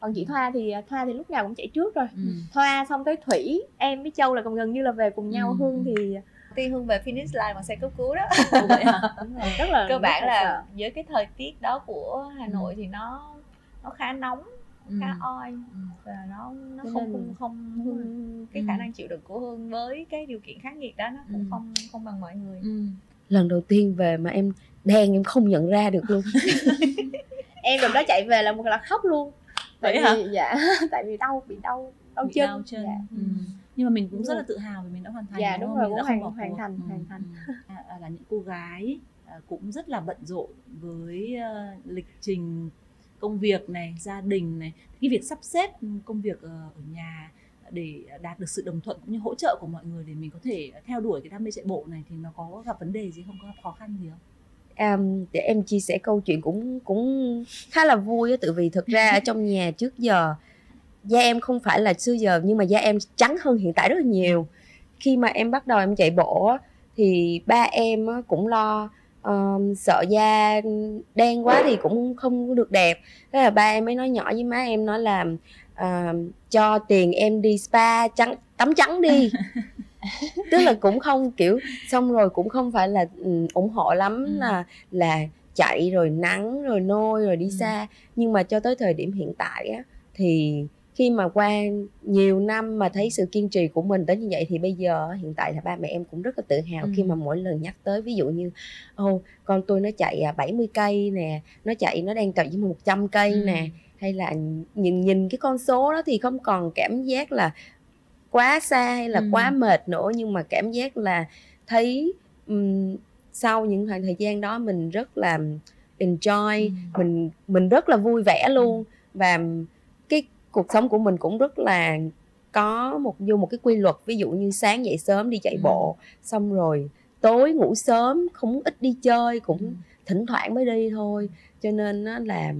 Còn chị Thoa thì Thoa thì lúc nào cũng chạy trước rồi. Ừ. Thoa xong tới Thủy, em với Châu là còn gần như là về cùng nhau. Ừ. Hương thì tuy Hương về finish line bằng xe cấp cứu đó. Ừ, vậy hả? Đúng rồi. Rất là cơ bản là sợ. Với cái thời tiết đó của Hà Nội thì nó nó khá nóng, ừ. khá oi và nó nó không không, không Hương, cái khả năng chịu đựng của Hương với cái điều kiện khắc nghiệt đó nó cũng ừ. không không bằng mọi người. Ừ. Lần đầu tiên về mà em đen em không nhận ra được luôn. Em lần đó chạy về là một là khóc luôn. Tại vậy hả? Vì, dạ, tại vì đau, bị đau, đau bị chân, đau chân. Dạ. Ừ. Nhưng mà mình cũng đúng rất rồi. Là tự hào vì mình đã hoàn thành. Dạ đúng, đúng rồi, mình đã hoàn, không hoàn thành, ừ. hoàn thành. À, là những cô gái cũng rất là bận rộn với uh, lịch trình công việc này, gia đình này, cái việc sắp xếp công việc uh, ở nhà để đạt được sự đồng thuận cũng như hỗ trợ của mọi người để mình có thể theo đuổi cái đam mê chạy bộ này, thì nó có gặp vấn đề gì không, có gặp khó khăn gì không? Um, để em chia sẻ câu chuyện cũng cũng khá là vui á, tự vì thực ra ở trong nhà trước giờ da em không phải là xưa giờ nhưng mà da em trắng hơn hiện tại rất là nhiều. Khi mà em bắt đầu em chạy bộ á, thì ba em á, cũng lo um, sợ da đen quá thì cũng không được đẹp. Thế là ba em mới nói nhỏ với má em nói là uh, cho tiền em đi spa trắng, tắm trắng đi. Tức là cũng không kiểu, xong rồi cũng không phải là ừ, ủng hộ lắm, ừ. là là chạy rồi nắng rồi nôi rồi đi ừ. xa. Nhưng mà cho tới thời điểm hiện tại á, thì khi mà qua nhiều năm mà thấy sự kiên trì của mình tới như vậy thì bây giờ hiện tại là ba mẹ em cũng rất là tự hào, ừ. khi mà mỗi lần nhắc tới ví dụ như ô oh, con tôi nó chạy bảy mươi cây nè, nó chạy nó đang tập với một trăm cây ừ. nè, hay là nhìn nhìn cái con số đó thì không còn cảm giác là quá xa hay là ừ. quá mệt nữa, nhưng mà cảm giác là thấy um, sau những khoảng thời gian đó mình rất là enjoy, ừ. mình mình rất là vui vẻ luôn, ừ. và cái cuộc sống của mình cũng rất là có một vô một cái quy luật, ví dụ như sáng dậy sớm đi chạy ừ. bộ, xong rồi tối ngủ sớm, không ít đi chơi, cũng ừ. thỉnh thoảng mới đi thôi, cho nên là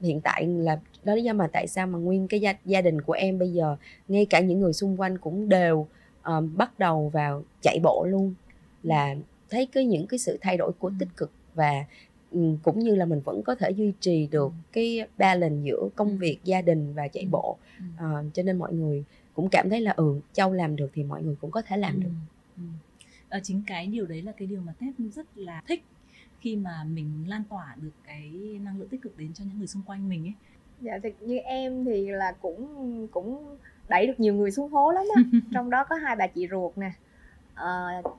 hiện tại là đó là lý do mà tại sao mà nguyên cái gia, gia đình của em bây giờ, ngay cả những người xung quanh cũng đều uh, bắt đầu vào chạy bộ luôn, là thấy cái những cái sự thay đổi của tích cực, và um, cũng như là mình vẫn có thể duy trì được cái balance giữa công việc, gia đình và chạy bộ. Uh, cho nên mọi người cũng cảm thấy là ừ, Châu làm được thì mọi người cũng có thể làm được. Ừ. À, chính cái điều đấy là cái điều mà Tép rất là thích, khi mà mình lan tỏa được cái năng lượng tích cực đến cho những người xung quanh mình ấy. Dạ, thì như em thì là cũng cũng đẩy được nhiều người xuống hố lắm á. Trong đó có hai bà chị ruột nè, à,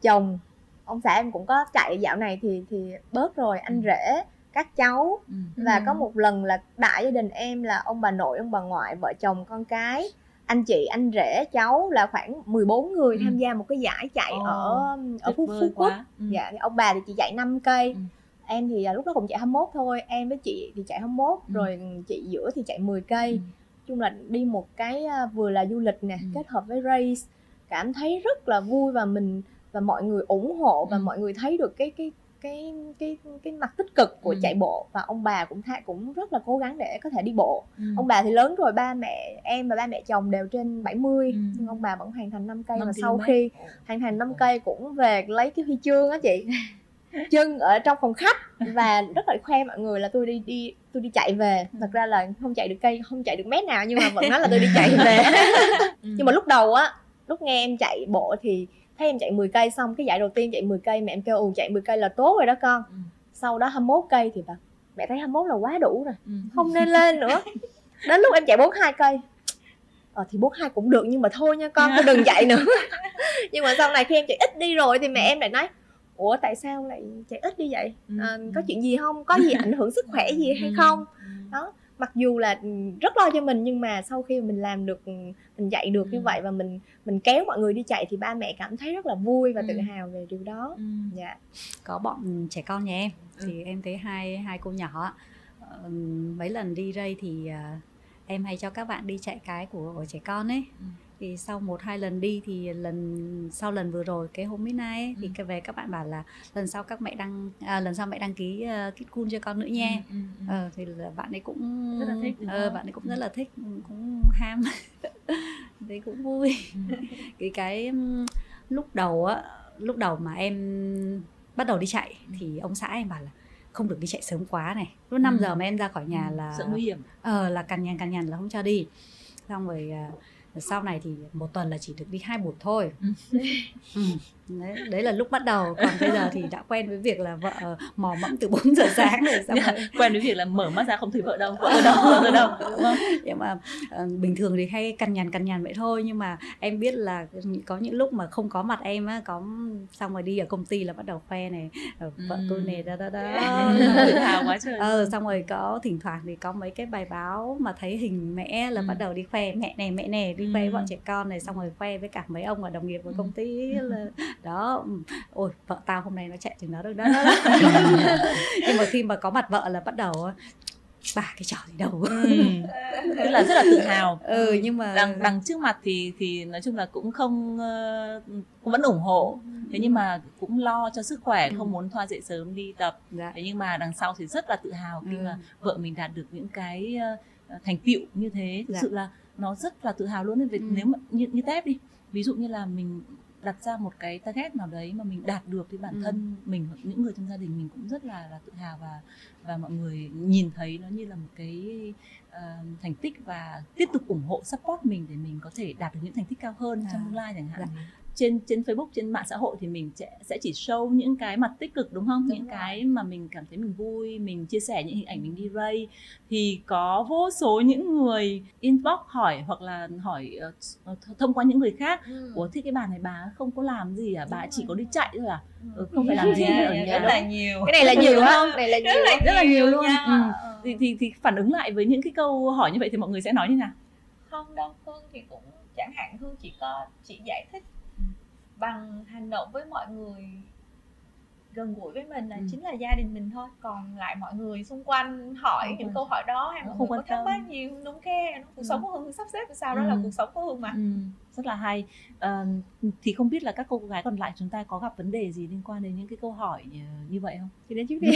chồng, ông xã em cũng có chạy dạo này thì thì bớt rồi, anh rể, các cháu. Ừ. Và có một lần là đại gia đình em là ông bà nội, ông bà ngoại, vợ chồng, con cái, anh chị, anh rể, cháu là khoảng mười bốn người tham gia một cái giải chạy oh, ở ở Phú, Phú Quốc. Ừ. Dạ, ông bà thì chị chạy năm cây, ừ. em thì lúc đó cũng chạy hai mươi mốt thôi, em với chị thì chạy hai mươi mốt, ừ. rồi chị giữa thì chạy mười cây. Ừ. Chung là đi một cái vừa là du lịch nè, ừ. kết hợp với race, cảm thấy rất là vui, và mình và mọi người ủng hộ, ừ. và mọi người thấy được cái cái cái cái cái mặt tích cực của ừ. chạy bộ, và ông bà cũng tha, cũng rất là cố gắng để có thể đi bộ. Ừ. Ông bà thì lớn rồi, ba mẹ em và ba mẹ chồng đều trên bảy mươi, ừ. nhưng ông bà vẫn hoàn thành năm cây, và sau khi hoàn thành năm cây cũng về lấy cái huy chương á chị. Chân ở trong phòng khách, và rất là khoe mọi người là tôi đi đi tôi đi chạy về. Thật ra là không chạy được cây, không chạy được mét nào, nhưng mà vẫn nói là tôi đi chạy về. Nhưng mà lúc đầu á, lúc nghe em chạy bộ thì thấy em chạy mười cây, xong cái giải đầu tiên chạy mười cây mẹ em kêu ừ chạy mười cây là tốt rồi đó con. Ừ. Sau đó hai mươi mốt cây thì bà, mẹ thấy hai mươi mốt là quá đủ rồi, ừ. không nên lên nữa. Đến lúc em chạy bốn mươi hai cây, ờ thì bốn mươi hai cũng được nhưng mà thôi nha con, yeah. đừng chạy nữa. Nhưng mà sau này khi em chạy ít đi rồi thì mẹ em lại nói ủa tại sao lại chạy ít đi vậy, à, có chuyện gì không, có gì ảnh hưởng sức khỏe gì hay không đó. Mặc dù là rất lo cho mình, nhưng mà sau khi mình làm được, mình dạy được ừ. như vậy, và mình mình kéo mọi người đi chạy thì ba mẹ cảm thấy rất là vui và ừ. tự hào về điều đó. Ừ. Dạ. Có bọn trẻ con nhà em ừ. thì em thấy hai hai cô nhỏ mấy lần đi race thì em hay cho các bạn đi chạy cái của, của trẻ con ấy. Ừ. Thì sau một hai lần đi thì lần sau lần vừa rồi cái hôm midnight ấy, ừ. thì về các bạn bảo là lần sau các mẹ đăng à, lần sau mẹ đăng ký uh, kit cool cho con nữa nha. Ừ, ừ, ừ. Ờ, thì là bạn ấy cũng rất là thích, ờ, bạn ấy cũng ừ. rất là thích, cũng ham. Đấy cũng vui. Ừ. cái cái lúc đầu á, lúc đầu mà em bắt đầu đi chạy ừ. thì ông xã em bảo là không được đi chạy sớm quá này. Lúc năm ừ. giờ mà em ra khỏi nhà là sợ nguy hiểm. Ờ là cằn nhằn cằn nhằn là không cho đi. Xong rồi uh, sau này thì một tuần là chỉ được đi hai buổi thôi. Ừ. Đấy, đấy là lúc bắt đầu. Còn bây giờ thì đã quen với việc là vợ mò mẫm từ bốn giờ sáng rồi. Xong rồi... Quen với việc là mở mắt ra không thấy vợ đâu, vợ đâu, vợ đâu, đúng không? Nhưng mà uh, bình thường thì hay cằn nhằn cằn nhằn vậy thôi. Nhưng mà em biết là có những lúc mà không có mặt em á, có xong rồi đi ở công ty là bắt đầu khoe này, vợ tôi này đó đó đó. Thảo quá trời. Ờ, xong rồi có thỉnh thoảng thì có mấy cái bài báo mà thấy hình mẹ là ừ. bắt đầu đi khoe mẹ này mẹ này, đi khoe ừ. bọn trẻ con này, xong rồi khoe với cả mấy ông ở đồng nghiệp của công ty là đó, ôi vợ tao hôm nay nó chạy chừng đó được đó, đó, đó. Nhưng mà khi mà có mặt vợ là bắt đầu bà cái trò gì đâu, ừ. tức là rất là tự hào. Ừ, nhưng mà đằng đằng trước mặt thì thì nói chung là cũng không cũng vẫn ủng hộ, thế nhưng mà cũng lo cho sức khỏe, không muốn thoa dậy sớm đi tập. Dạ. Thế nhưng mà đằng sau thì rất là tự hào khi ừ. mà vợ mình đạt được những cái thành tựu như thế. Thực dạ. sự là nó rất là tự hào luôn. Vì ừ. nếu mà như, như Tép đi, ví dụ như là mình đặt ra một cái target nào đấy mà mình đạt được thì bản ừ. thân mình hoặc những người trong gia đình mình cũng rất là, là tự hào, và và mọi người nhìn thấy nó như là một cái uh, thành tích và tiếp tục ủng hộ support mình để mình có thể đạt được những thành tích cao hơn à. Trong tương lai chẳng hạn. Dạ. Trên trên Facebook, trên mạng xã hội thì mình sẽ chỉ show những cái mặt tích cực, đúng không? Đúng những rồi. Cái mà mình cảm thấy mình vui, mình chia sẻ những hình ảnh mình đi race, thì có vô số những người inbox hỏi, hoặc là hỏi uh, thông qua những người khác, ừ. ủa thế cái bà này bà không có làm gì à? Bà đúng chỉ rồi. Có đi chạy thôi à? Ừ, không phải làm gì ở nhà. Rất là nhiều. Cái này là nhiều không? Cái này là nhiều, rất là nhiều luôn. Ừ. Thì, thì thì phản ứng lại với những cái câu hỏi như vậy thì mọi người sẽ nói như nào? Không đâu, Hương thì cũng chẳng hạn Hương chỉ có chỉ giải thích bằng hành động với mọi người gần gũi với mình là ừ. chính là gia đình mình thôi. Còn lại mọi người xung quanh hỏi ừ. những câu hỏi đó hay mọi người có thắc mắc gì đúng khe cuộc ừ. sống của Hương sắp xếp sao ừ. đó là cuộc sống của Hương mà ừ. rất là hay. À, thì không biết là các cô gái còn lại chúng ta có gặp vấn đề gì liên quan đến những cái câu hỏi như vậy không? Thì đến trước đi.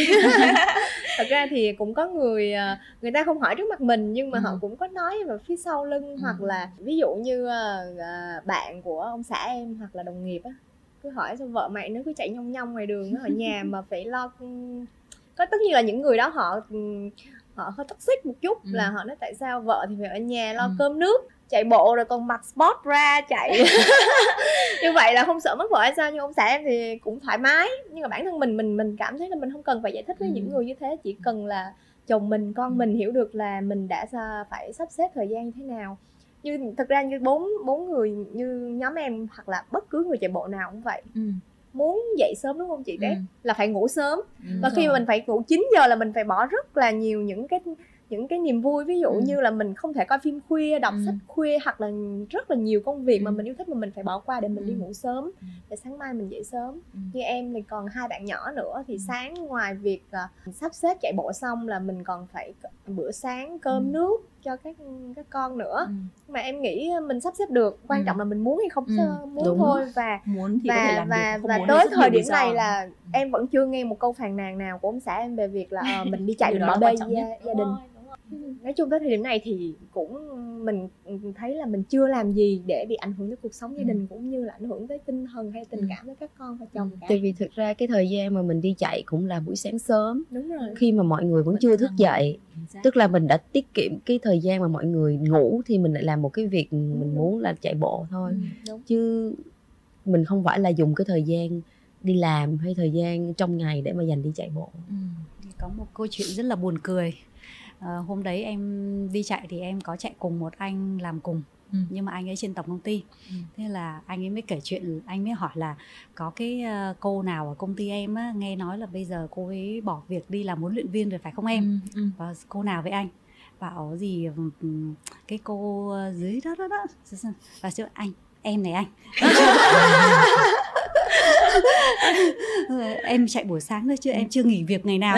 Thật ra thì cũng có người người ta không hỏi trước mặt mình nhưng mà ừ. họ cũng có nói vào phía sau lưng ừ. hoặc là ví dụ như bạn của ông xã em hoặc là đồng nghiệp á, cứ hỏi sao vợ mày nó cứ chạy nhong nhong ngoài đường ở nhà mà phải lo. Có tất nhiên là những người đó họ họ hơi toxic một chút ừ. là họ nói tại sao vợ thì phải ở nhà lo ừ. cơm nước, chạy bộ rồi còn mặc sport ra chạy như vậy là không sợ mất vợ hay sao. Nhưng ông xã em thì cũng thoải mái, nhưng mà bản thân mình mình mình cảm thấy là mình không cần phải giải thích với ừ. những người như thế, chỉ cần là chồng mình con ừ. mình hiểu được là mình đã phải sắp xếp thời gian như thế nào. Như thật ra như bốn bốn người như nhóm em hoặc là bất cứ người chạy bộ nào cũng vậy ừ. muốn dậy sớm đúng không chị Tép ừ. là phải ngủ sớm ừ, và khi mà mình phải ngủ chín giờ là mình phải bỏ rất là nhiều những cái những cái niềm vui, ví dụ ừ. như là mình không thể coi phim khuya, đọc ừ. sách khuya hoặc là rất là nhiều công việc ừ. mà mình yêu thích mà mình phải bỏ qua để mình ừ. đi ngủ sớm ừ. để sáng mai mình dậy sớm ừ. Như em thì còn hai bạn nhỏ nữa thì ừ. sáng ngoài việc uh, sắp xếp chạy bộ xong là mình còn phải bữa sáng cơm ừ. nước cho các các con nữa ừ. mà em nghĩ mình sắp xếp được, quan ừ. trọng là mình muốn hay không ừ. muốn đúng thôi. Và muốn thì và làm và, và tới thời điểm này sao? Là em vẫn chưa nghe một câu phàn nàn nào của ông xã em về việc là à, mình đi chạy mình bỏ bê gia, gia đình. Nói chung tới thời điểm này thì cũng mình thấy là mình chưa làm gì để bị ảnh hưởng tới cuộc sống gia đình ừ. cũng như là ảnh hưởng tới tinh thần hay tình cảm với các con và chồng cả. Tại vì thực ra cái thời gian mà mình đi chạy cũng là buổi sáng sớm. Đúng rồi. Khi mà mọi người vẫn chưa thức dậy. Tức là mình đã tiết kiệm cái thời gian mà mọi người ngủ thì mình lại làm một cái việc mình muốn là chạy bộ thôi. Đúng. Chứ mình không phải là dùng cái thời gian đi làm hay thời gian trong ngày để mà dành đi chạy bộ. Ừ. Có một câu chuyện rất là buồn cười. À, hôm đấy em đi chạy thì em có chạy cùng một anh làm cùng ừ. nhưng mà anh ấy trên tổng công ty ừ. thế là anh ấy mới kể chuyện, anh mới hỏi là có cái cô nào ở công ty em á, nghe nói là bây giờ cô ấy bỏ việc đi làm huấn luyện viên rồi phải không em ừ. Ừ. Và cô nào với anh bảo gì cái cô dưới đó đó đó và chứ anh em này anh em chạy buổi sáng nữa chứ em chưa nghỉ việc ngày nào.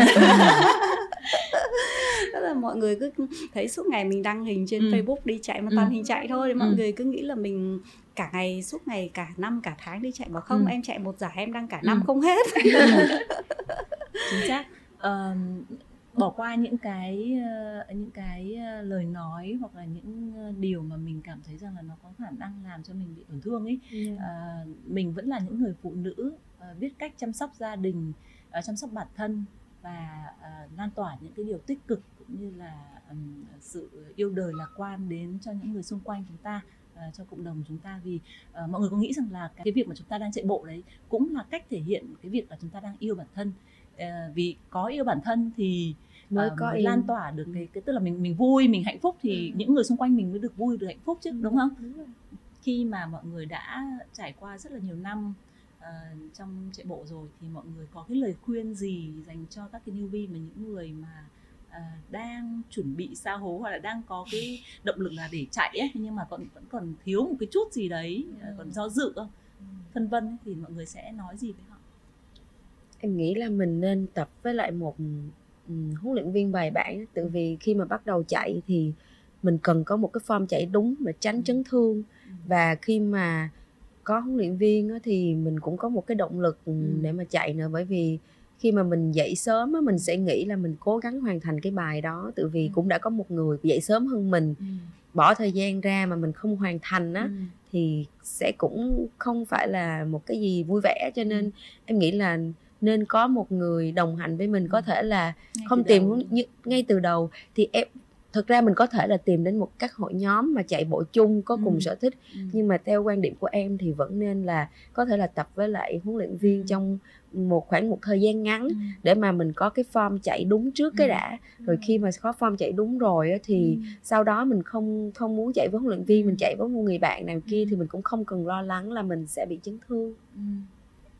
Tức là mọi người cứ thấy suốt ngày mình đăng hình trên ừ. Facebook đi chạy mà toàn ừ. hình chạy thôi. Mọi ừ. người cứ nghĩ là mình cả ngày, suốt ngày, cả năm, cả tháng đi chạy. Bảo không, ừ. em chạy một giải em đăng cả năm ừ. không hết. Chính xác. uh, Bỏ qua những cái, uh, những cái lời nói hoặc là những điều mà mình cảm thấy rằng là nó có khả năng làm cho mình bị tổn thương ấy. ừ. uh, Mình vẫn là những người phụ nữ uh, biết cách chăm sóc gia đình, uh, chăm sóc bản thân và uh, lan tỏa những cái điều tích cực cũng như là um, sự yêu đời lạc quan đến cho những người xung quanh chúng ta, uh, cho cộng đồng chúng ta. Vì uh, mọi người có nghĩ rằng là cái việc mà chúng ta đang chạy bộ đấy cũng là cách thể hiện cái việc là chúng ta đang yêu bản thân. Uh, vì có yêu bản thân thì mới uh, có mới lan tỏa được cái, cái tức là mình mình vui, mình hạnh phúc thì ừ. những người xung quanh mình mới được vui, được hạnh phúc chứ, đúng, đúng không? Đúng. Khi mà mọi người đã trải qua rất là nhiều năm Uh, trong chạy bộ rồi thì mọi người có cái lời khuyên gì dành cho các cái newbie mà những người mà uh, đang chuẩn bị sa hố hoặc là đang có cái động lực là để chạy ấy, nhưng mà còn, vẫn còn thiếu một cái chút gì đấy, ừ. còn do dự không, ừ. phân vân ấy, thì mọi người sẽ nói gì với họ? Em nghĩ là mình nên tập với lại một um, huấn luyện viên bài bản, tự vì khi mà bắt đầu chạy thì mình cần có một cái form chạy đúng mà tránh ừ. chấn thương ừ. và khi mà có huấn luyện viên thì mình cũng có một cái động lực ừ. để mà chạy nữa. Bởi vì khi mà mình dậy sớm mình sẽ nghĩ là mình cố gắng hoàn thành cái bài đó, tự vì ừ. cũng đã có một người dậy sớm hơn mình, ừ. bỏ thời gian ra mà mình không hoàn thành á, ừ. thì sẽ cũng không phải là một cái gì vui vẻ. Cho nên ừ. em nghĩ là nên có một người đồng hành với mình, có thể là ngay không tìm như, ngay từ đầu thì em thực ra mình có thể là tìm đến một các hội nhóm mà chạy bộ chung có cùng ừ. sở thích. Ừ. Nhưng mà theo quan điểm của em thì vẫn nên là có thể là tập với lại huấn luyện viên ừ. trong một khoảng một thời gian ngắn ừ. để mà mình có cái form chạy đúng trước ừ. cái đã. Rồi ừ. khi mà có form chạy đúng rồi thì ừ. sau đó mình không không muốn chạy với huấn luyện viên, mình chạy với một người bạn nào kia thì mình cũng không cần lo lắng là mình sẽ bị chấn thương. Ừ.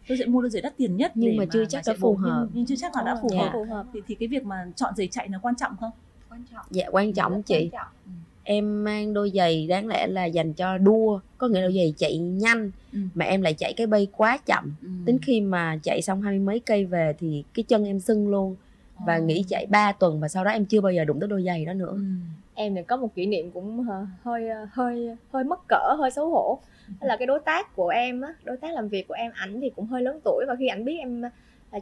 Tôi sẽ mua đôi giày đắt tiền nhất nhưng mà, mà chưa chắc đã phù hợp. Nhưng, nhưng chưa chắc là đã phù hợp. Dạ. Thì, thì cái việc mà chọn giày chạy nó quan trọng không? Quan trọng. Dạ quan trọng chị. Quan trọng. em mang đôi giày đáng lẽ là dành cho đua, có nghĩa là đôi giày chạy nhanh, ừ. mà em lại chạy cái bay quá chậm. Ừ. Đến khi mà chạy xong hai mươi mấy cây về thì cái chân em sưng luôn. À. Và nghỉ chạy ba tuần và sau đó em chưa bao giờ đụng tới đôi giày đó nữa. Ừ. Em này có một kỷ niệm cũng hơi hơi hơi mất cỡ, hơi xấu hổ. Đó là cái đối tác của em á, đối tác làm việc của em, ảnh thì cũng hơi lớn tuổi và khi ảnh biết em là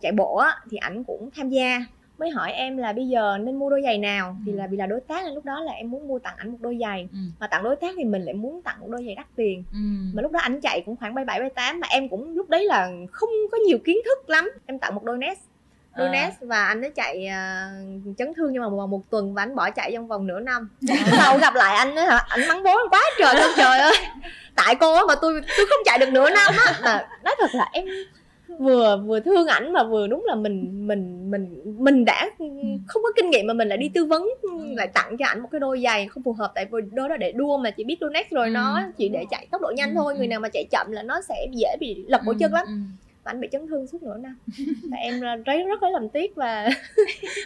chạy bộ á thì ảnh cũng tham gia. Mới hỏi em là bây giờ nên mua đôi giày nào, thì là vì là đối tác nên lúc đó là em muốn mua tặng ảnh một đôi giày, ừ. mà tặng đối tác thì mình lại muốn tặng một đôi giày đắt tiền, ừ. mà lúc đó ảnh chạy cũng khoảng bảy bảy tám mà em cũng lúc đấy là không có nhiều kiến thức lắm. Em tặng một đôi Nes, đôi à. Nes và anh ấy chạy uh, chấn thương nhưng mà vào một tuần và anh bỏ chạy trong vòng nửa năm. Sau gặp lại anh ấy hả, ảnh mắng bố quá trời luôn, trời ơi tại cô á mà tôi tôi không chạy được nửa năm á. Mà nói thật là em vừa vừa thương ảnh mà vừa đúng là mình mình mình mình đã không có kinh nghiệm mà mình lại đi tư vấn, lại tặng cho ảnh một cái đôi giày không phù hợp, tại vì đó là để đua mà chị biết đua next rồi, nó chỉ để chạy tốc độ nhanh thôi, người nào mà chạy chậm là nó sẽ dễ bị lật cổ chân lắm. Và anh bị chấn thương suốt nửa năm và em thấy rất là làm tiếc. Và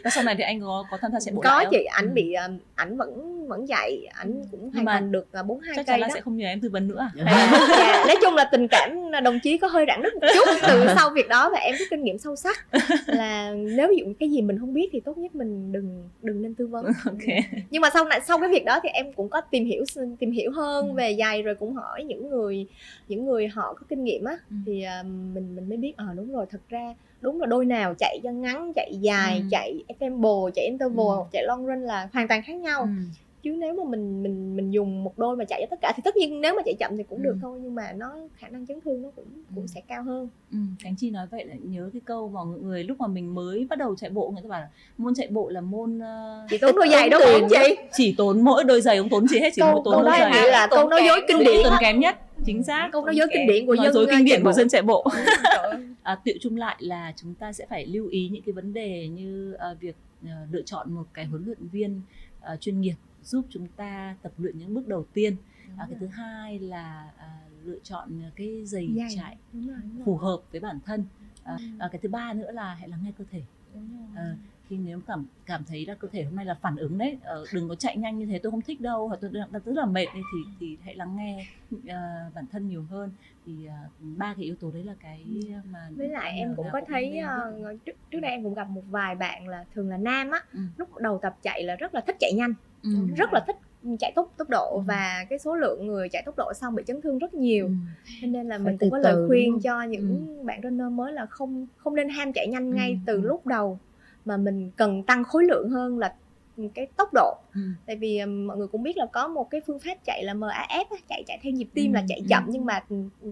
và sau này thì anh có có tham gia chạy bộ có lại không? Chị ảnh bị ảnh vẫn vẫn chạy, ảnh cũng hoàn thành được bốn hai cây đó. Sẽ không nhờ em tư vấn nữa. À, dạ. Nói chung là tình cảm đồng chí có hơi rạn nứt một chút từ sau việc đó và em có kinh nghiệm sâu sắc là nếu ví dụ cái gì mình không biết thì tốt nhất mình đừng đừng nên tư vấn. Okay. Nhưng mà sau này sau cái việc đó thì em cũng có tìm hiểu tìm hiểu hơn ừ. về giày, rồi cũng hỏi những người những người họ có kinh nghiệm á, ừ. thì mình mình mới biết ờ à, đúng rồi, thật ra đúng là đôi nào chạy chân ngắn, chạy dài, ừ. chạy tempo, chạy interval, ừ. chạy long run là hoàn toàn khác nhau. Ừ. Chứ nếu mà mình mình mình dùng một đôi mà chạy cho tất cả thì tất nhiên nếu mà chạy chậm thì cũng ừ. được thôi, nhưng mà nó khả năng chấn thương nó cũng cũng ừ. sẽ cao hơn. Ừ, Khánh Chi nói vậy là nhớ cái câu mà mọi người lúc mà mình mới bắt đầu chạy bộ, người ta bảo là môn chạy bộ là môn uh, chỉ tốn đôi giày đâu không chị? Chỉ tốn mỗi đôi giày, không tốn gì hết, chỉ câu, mỗi tốn đôi giày. Câu là câu nói dối kinh điển tốn kém nhất. Chính xác, câu nói dối kinh điển của dân kinh điển của dân chạy bộ. À, tựu chung lại là chúng ta sẽ phải lưu ý những cái vấn đề như uh, việc uh, lựa chọn một cái huấn luyện viên uh, chuyên nghiệp giúp chúng ta tập luyện những bước đầu tiên. À, cái thứ hai là à, lựa chọn cái giày chạy phù hợp với bản thân. À, à, cái thứ ba nữa là hãy lắng nghe cơ thể. À, khi nếu cảm cảm thấy là cơ thể hôm nay là phản ứng đấy, à, đừng có chạy nhanh như thế, tôi không thích đâu, hoặc tôi rất là mệt, thì thì hãy lắng nghe à, bản thân nhiều hơn. Thì à, ba cái yếu tố đấy là cái mà với lại em cũng có cũng thấy uh, trước trước đây em cũng gặp một vài bạn là thường là nam á, ừ. lúc đầu tập chạy là rất là thích chạy nhanh. Ừ. Rất là thích chạy tốc tốc độ, ừ. và cái số lượng người chạy tốc độ xong bị chấn thương rất nhiều, ừ. nên là mình cũng có lời khuyên cho những ừ. bạn runner mới là không không nên ham chạy nhanh ngay ừ. từ lúc đầu, mà mình cần tăng khối lượng hơn là cái tốc độ. ừ. Tại vì mọi người cũng biết là có một cái phương pháp chạy là em a ép, chạy chạy theo nhịp tim, ừ. là chạy chậm ừ. nhưng mà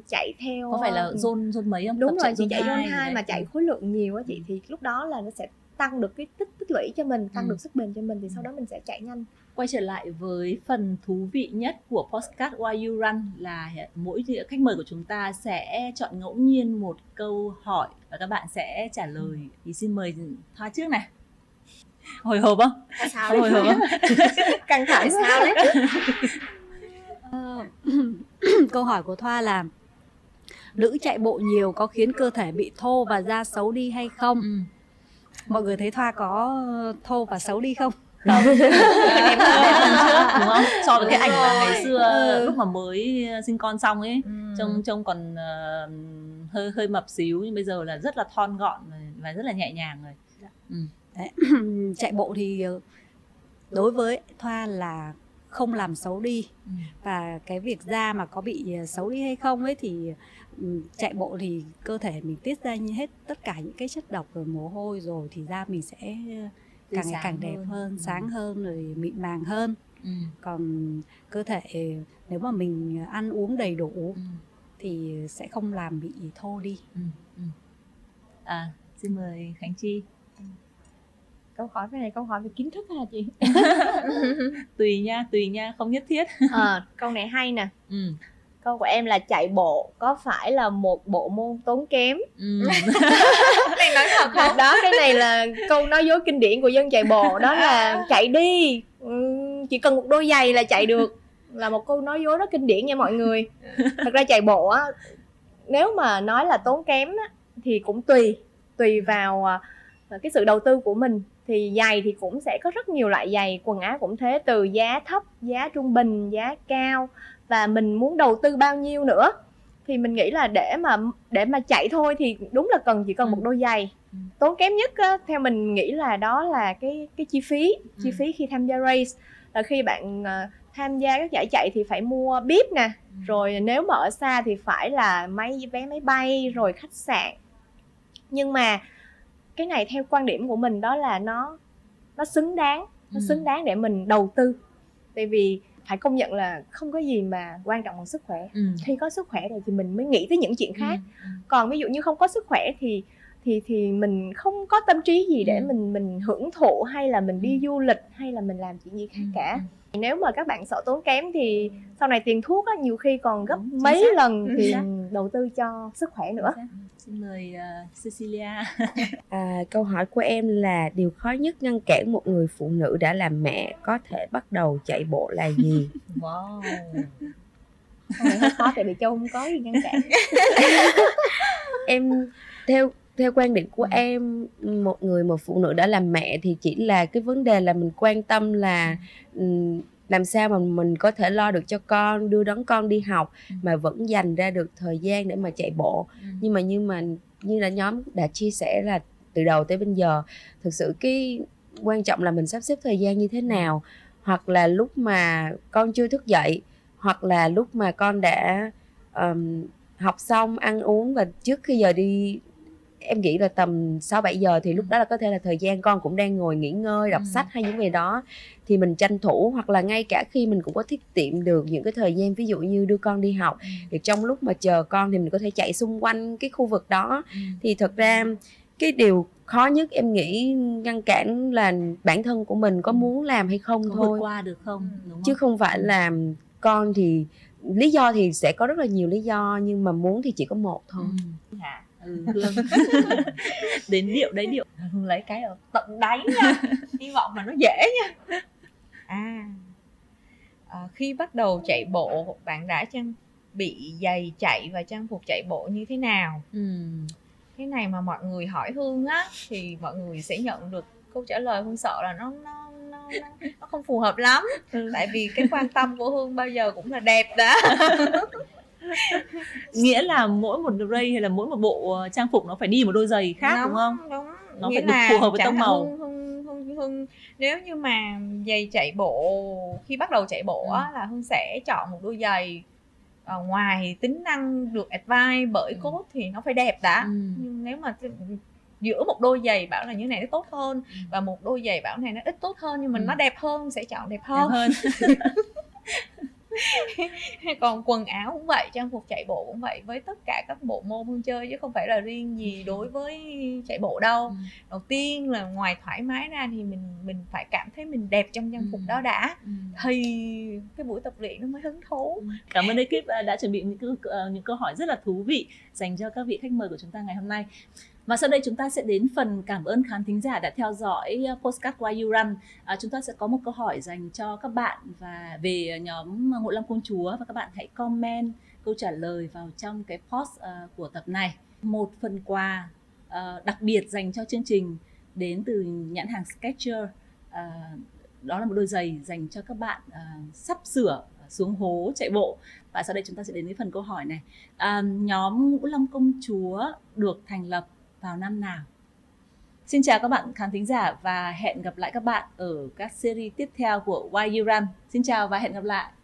chạy theo có phải là zone zone mấy không? Đúng rồi, chị chạy zone hai mà chạy khối lượng nhiều á chị, ừ. thì lúc đó là nó sẽ tăng được cái tích tích lũy cho mình, tăng ừ. được sức bền cho mình, thì sau đó mình sẽ chạy nhanh. Quay trở lại với phần thú vị nhất của podcast Why You Run là mỗi khách mời của chúng ta sẽ chọn ngẫu nhiên một câu hỏi và các bạn sẽ trả lời. Thì xin mời Thoa trước này. Hồi hộp không? À, sao không hồi hộp không? Căng thẳng sao đấy. Câu hỏi của Thoa là nữ chạy bộ nhiều có khiến cơ thể bị thô và da xấu đi hay không? Ừ. Mọi người thấy Thoa có thô và xấu đi không? Không. Em trước đúng không? So với cái ảnh mà ngày xưa ừ. lúc mà mới sinh con xong ấy, ừ. trông trông còn uh, hơi hơi mập xíu, nhưng bây giờ là rất là thon gọn và rất là nhẹ nhàng rồi. Dạ. Ừ. Đấy. Chạy bộ thì đối với Thoa là không làm xấu đi, ừ. và cái việc da mà có bị xấu đi hay không ấy thì chạy bộ thì cơ thể mình tiết ra hết tất cả những cái chất độc rồi mồ hôi, rồi thì da mình sẽ càng ngày càng đẹp hơn, hơn sáng hơn, rồi mịn màng hơn. ừ. Còn cơ thể nếu mà mình ăn uống đầy đủ ừ. thì sẽ không làm bị thô đi. ừ. Ừ. À, xin mời Khánh Chi. Câu hỏi về này câu hỏi về kiến thức hả chị? Tùy nha, tùy nha, không nhất thiết. À, câu này hay nè. Ừ. Câu của em là chạy bộ có phải là một bộ môn tốn kém? Ừ. Này nói thật không? Đó, cái này là câu nói dối kinh điển của dân chạy bộ. Đó là chạy đi, chỉ cần một đôi giày là chạy được. Là một câu nói dối rất kinh điển nha mọi người. Thật ra chạy bộ á, nếu mà nói là tốn kém á, thì cũng tùy. Tùy vào cái sự đầu tư của mình. Thì giày thì cũng sẽ có rất nhiều loại giày, quần áo cũng thế, từ giá thấp, giá trung bình, giá cao, và mình muốn đầu tư bao nhiêu nữa. Thì mình nghĩ là để mà để mà chạy thôi thì đúng là cần chỉ cần ừ. một đôi giày. Ừ. Tốn kém nhất á, theo mình nghĩ là đó là cái cái chi phí, ừ. chi phí khi tham gia race. Là khi bạn uh, tham gia các giải chạy thì phải mua bib nè, ừ. rồi nếu mà ở xa thì phải là máy vé máy bay rồi khách sạn. Nhưng mà cái này theo quan điểm của mình đó là nó nó xứng đáng, nó ừ. xứng đáng để mình đầu tư. Tại vì phải công nhận là không có gì mà quan trọng bằng sức khỏe. Ừ. Khi có sức khỏe rồi thì mình mới nghĩ tới những chuyện khác. Ừ. Còn ví dụ như không có sức khỏe thì thì thì mình không có tâm trí gì để ừ. mình mình hưởng thụ hay là mình đi du lịch hay là mình làm chuyện gì khác ừ. cả. Nếu mà các bạn sợ tốn kém thì sau này tiền thuốc á, nhiều khi còn gấp ừ, mấy xác. lần ừ, tiền xác. đầu tư cho sức khỏe nữa. Ừ, xin mời uh, Cecilia. À, câu hỏi của em là điều khó nhất ngăn cản một người phụ nữ đã làm mẹ có thể bắt đầu chạy bộ là gì? Wow. Này hơi khó tại vì Châu không có gì ngăn cản. Em theo theo quan điểm của em, một người một phụ nữ đã làm mẹ thì chỉ là cái vấn đề là mình quan tâm là làm sao mà mình có thể lo được cho con, đưa đón con đi học mà vẫn dành ra được thời gian để mà chạy bộ. Nhưng mà như mà như là nhóm đã chia sẻ là từ đầu tới bây giờ, thực sự cái quan trọng là mình sắp xếp thời gian như thế nào, hoặc là lúc mà con chưa thức dậy, hoặc là lúc mà con đã um, học xong, ăn uống, và trước khi giờ đi. Em nghĩ là tầm sáu bảy giờ thì lúc đó là có thể là thời gian con cũng đang ngồi nghỉ ngơi, đọc ừ. sách hay những gì đó. Thì mình tranh thủ, hoặc là ngay cả khi mình cũng có tiết kiệm được những cái thời gian, ví dụ như đưa con đi học, thì trong lúc mà chờ con thì mình có thể chạy xung quanh cái khu vực đó. ừ. Thì thật ra cái điều khó nhất em nghĩ ngăn cản là bản thân của mình có muốn làm hay không, có thôi vượt qua được không, đúng không? Chứ không phải là con thì lý do thì sẽ có rất là nhiều lý do, nhưng mà muốn thì chỉ có một thôi. ừ. Ừ, Hương. Đến điệu đấy điệu Hương lấy cái ở tận đáy nha. Hy vọng mà nó dễ nha. À, à khi bắt đầu chạy bộ, bạn đã trang bị giày chạy và trang phục chạy bộ như thế nào? ừ. Cái này mà mọi người hỏi Hương á thì mọi người sẽ nhận được câu trả lời Hương sợ là nó nó nó, nó không phù hợp lắm. ừ. Tại vì cái quan tâm của Hương bao giờ cũng là đẹp đó. Nghĩa là mỗi một race hay là mỗi một bộ trang phục nó phải đi một đôi giày khác, đúng, đúng không? Đúng. Nó nghĩa phải là được phù hợp với tông màu. Hương, Hương, Hương, Hương. Nếu như mà giày chạy bộ, khi bắt đầu chạy bộ ừ. á, là Hương sẽ chọn một đôi giày à, ngoài tính năng được advise bởi ừ. coach thì nó phải đẹp đã. ừ. Nhưng nếu mà giữa một đôi giày bảo là như này nó tốt hơn ừ. và một đôi giày bảo này nó ít tốt hơn, nhưng mình ừ. nó đẹp hơn, sẽ chọn đẹp hơn, đẹp hơn. Còn quần áo cũng vậy, trang phục chạy bộ cũng vậy, với tất cả các bộ môn Hương chơi chứ không phải là riêng gì đối với chạy bộ đâu. ừ. Đầu tiên là ngoài thoải mái ra thì mình mình phải cảm thấy mình đẹp trong trang phục ừ. đó đã, ừ. thì cái buổi tập luyện nó mới hứng thú. Cảm ơn ekip đã chuẩn bị những câu, những câu hỏi rất là thú vị dành cho các vị khách mời của chúng ta ngày hôm nay. Và sau đây chúng ta sẽ đến phần cảm ơn khán thính giả đã theo dõi podcast Why You Run. À, chúng ta sẽ có một câu hỏi dành cho các bạn và về nhóm Ngũ Long Công Chúa, và các bạn hãy comment câu trả lời vào trong cái post uh, của tập này. Một phần quà uh, đặc biệt dành cho chương trình đến từ nhãn hàng Skechers. Uh, đó là một đôi giày dành cho các bạn uh, sắp sửa xuống hố chạy bộ. Và sau đây chúng ta sẽ đến với phần câu hỏi này. Uh, nhóm Ngũ Long Công Chúa được thành lập vào năm nào? Xin chào các bạn khán thính giả và hẹn gặp lại các bạn ở các series tiếp theo của Why You Run. Xin chào và hẹn gặp lại.